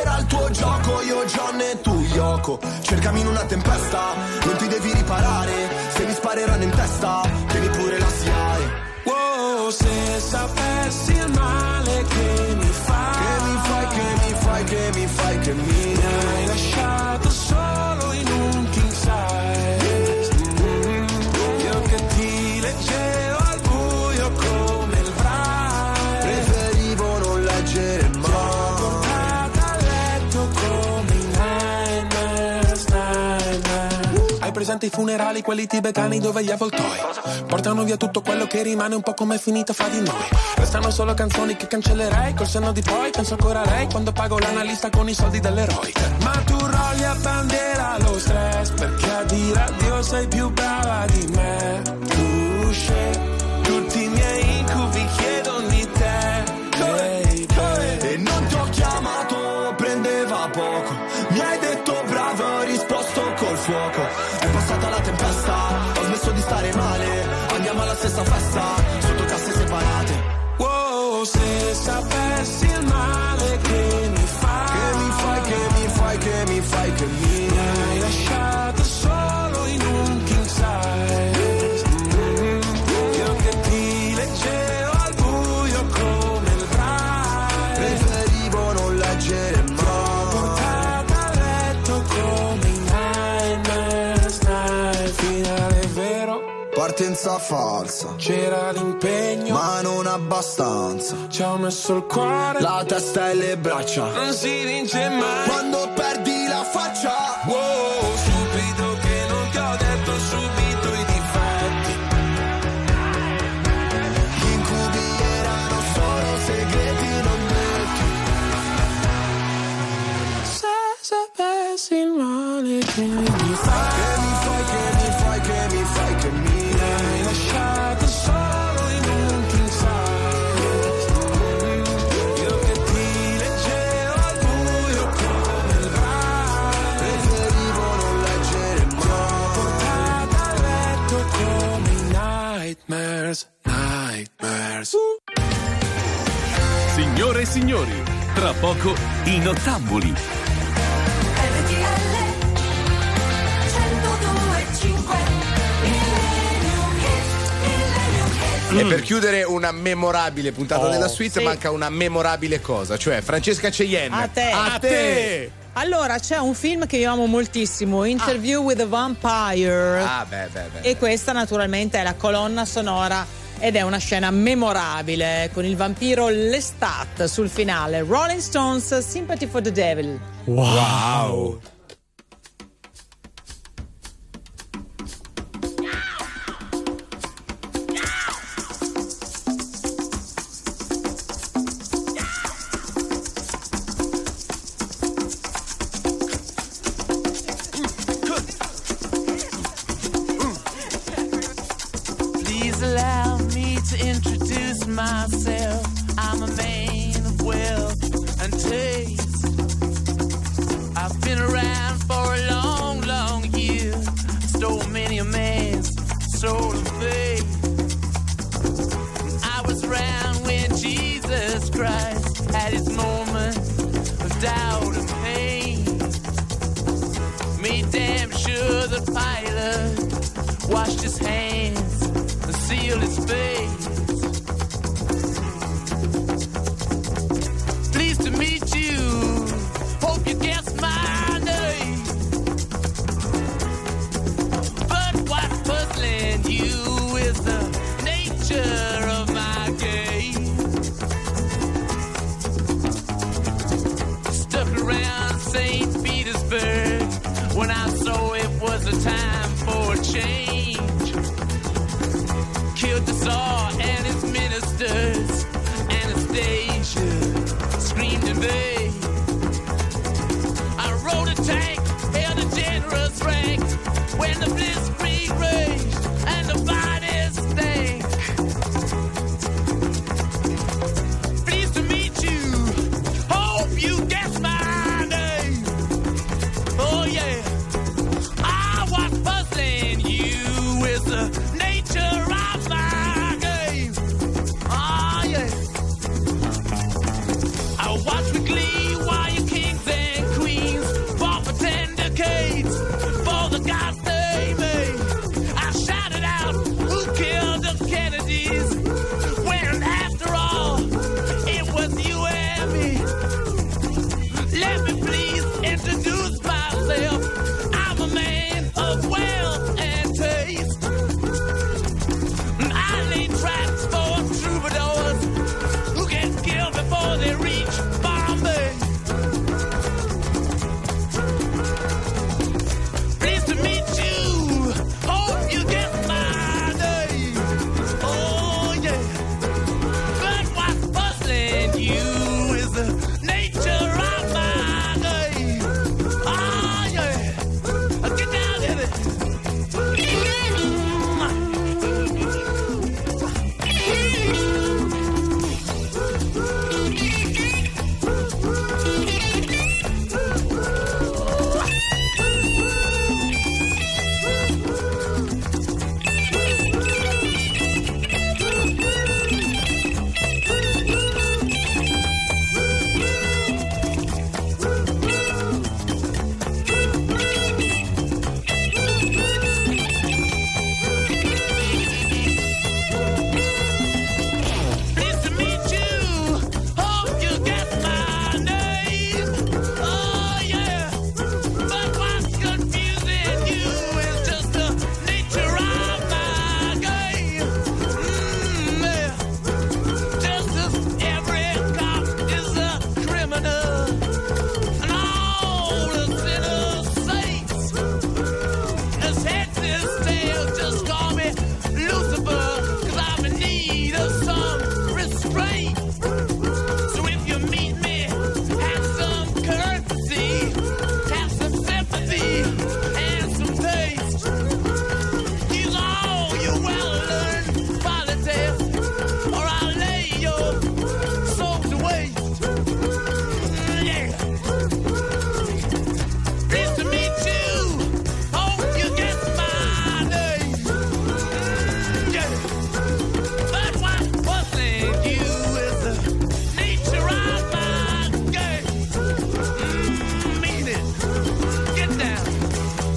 Era il tuo gioco, io John e tu Yoko. Cercami in una tempesta, non ti devi riparare. Se mi spareranno in testa, tieni pure la S I A E. Wow, se sapessi il male che mi fai, che mi fai, che mi fai, che mi fai, che mi, mi hai lasciato solo in un king size. Mm-hmm. Io che ti leggevo al buio come il Braille, preferivo non leggere mai. Ti ho portato a letto come i Nightmares, Nightmares. Hai presente i funerali, quelli tibetani dove gli avvoltoi portano via tutto quello che rimane, un po' come è finita fra di noi. Restano solo canzoni che cancellerei col senno di poi. Penso ancora a lei quando pago l'analista con i soldi dell'eroe. Ma tu rolli a bandiera lo stress, perché a dire addio sei più brava di me. Tu scegli tutti i miei incubi, chiedono di te. Hey, hey. E non ti ho chiamato, prendeva poco. Mi hai detto bravo, ho risposto col fuoco. È passata la tempesta, ho smesso di stare male. Andiamo alla stessa festa, sotto casse separate. Wow, se sapessi il male che mi fai, che mi fai, che mi fai, che mi fai, che mi, mi hai lasciato solo in un king size. Mm-hmm. Io che ti leggevo al buio come il Braille, preferivo non leggere mai. Ti ho portato a letto come i Nightmares, Night. Finale vero, partenza falsa, c'era l'impegno ma non abbastanza. Ci ho messo il cuore, la testa e le braccia, non si vince mai quando perdi la faccia. Wow, stupido che non ti ho detto subito i difetti. Gli incubi erano solo segreti non detti. Se sapessi il male che mi fai, che mi fai, che mi fai, che mi fai, che mi fai. Lasciato solo in un king size. Io che ti leggevo al buio come il Braille, preferivo non leggere mai. Ti ho portato a letto come i Nightmares, Nightmares. Signore e signori, tra poco i Nottambuli. R T L centodue e cinque. E per chiudere una memorabile puntata oh, della suite sì. manca una memorabile cosa, cioè Francesca Cheyenne. A te! A te! Allora, c'è un film che io amo moltissimo, Interview ah. with a Vampire. Ah, beh, beh, beh. E questa naturalmente è la colonna sonora ed è una scena memorabile con il vampiro Lestat sul finale. Rolling Stones, Sympathy for the Devil. Wow! Wow. Nature of my game.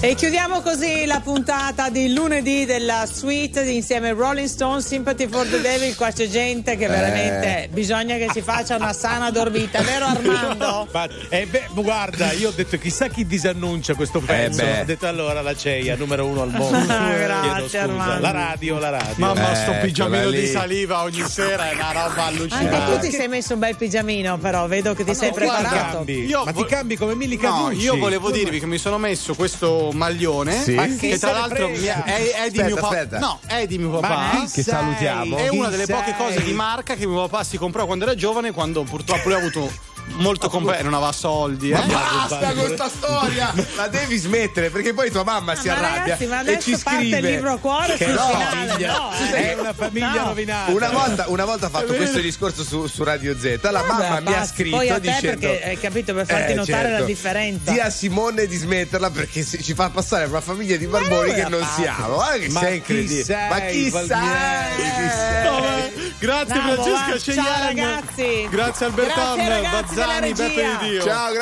E chiudiamo così la puntata di lunedì della suite insieme a Rolling Stones, Sympathy for the Devil. Qua c'è gente che veramente eh. bisogna che ci faccia una sana dormita, vero Armando? Ma, eh, beh, guarda, io ho detto chissà chi disannuncia questo pezzo, eh ho detto allora la C E I A numero uno al mondo. Grazie scusa, Armando. La radio, la radio. Mamma, eh, sto pigiamino di saliva ogni sera è una roba allucinante. Anche tu ti sei messo un bel pigiamino, però vedo che ti ah, sei no, preparato. Io ma vo- ti cambi come Milli Caducci. No, io volevo dirvi che mi sono messo questo maglione, sì? Ma che tra l'altro è, è, di aspetta, mio pa- no, è di mio papà, che salutiamo, è una delle poche cose di marca che mio papà si comprò quando era giovane, quando purtroppo lui ha avuto molto compagno, non aveva soldi. Ma eh. basta con sta storia, la devi smettere perché poi tua mamma si ma arrabbia, ragazzi, ma e ci scrive parte il libro cuore che no, famiglia, no, è una famiglia no. rovinata. Una volta, una volta fatto questo discorso su, su Radio Z, la vabbè, mamma mi ha scritto poi a te dicendo perché hai capito per farti eh, notare certo. la differenza. Di a Simone di smetterla perché si, ci fa passare per una famiglia di barboni che non parte. siamo. Eh, che ma, sei chi sei, ma chi sei? Chi sei? Grazie Francesca Cheyenne. Grazie Albertone. Ciao, grazie.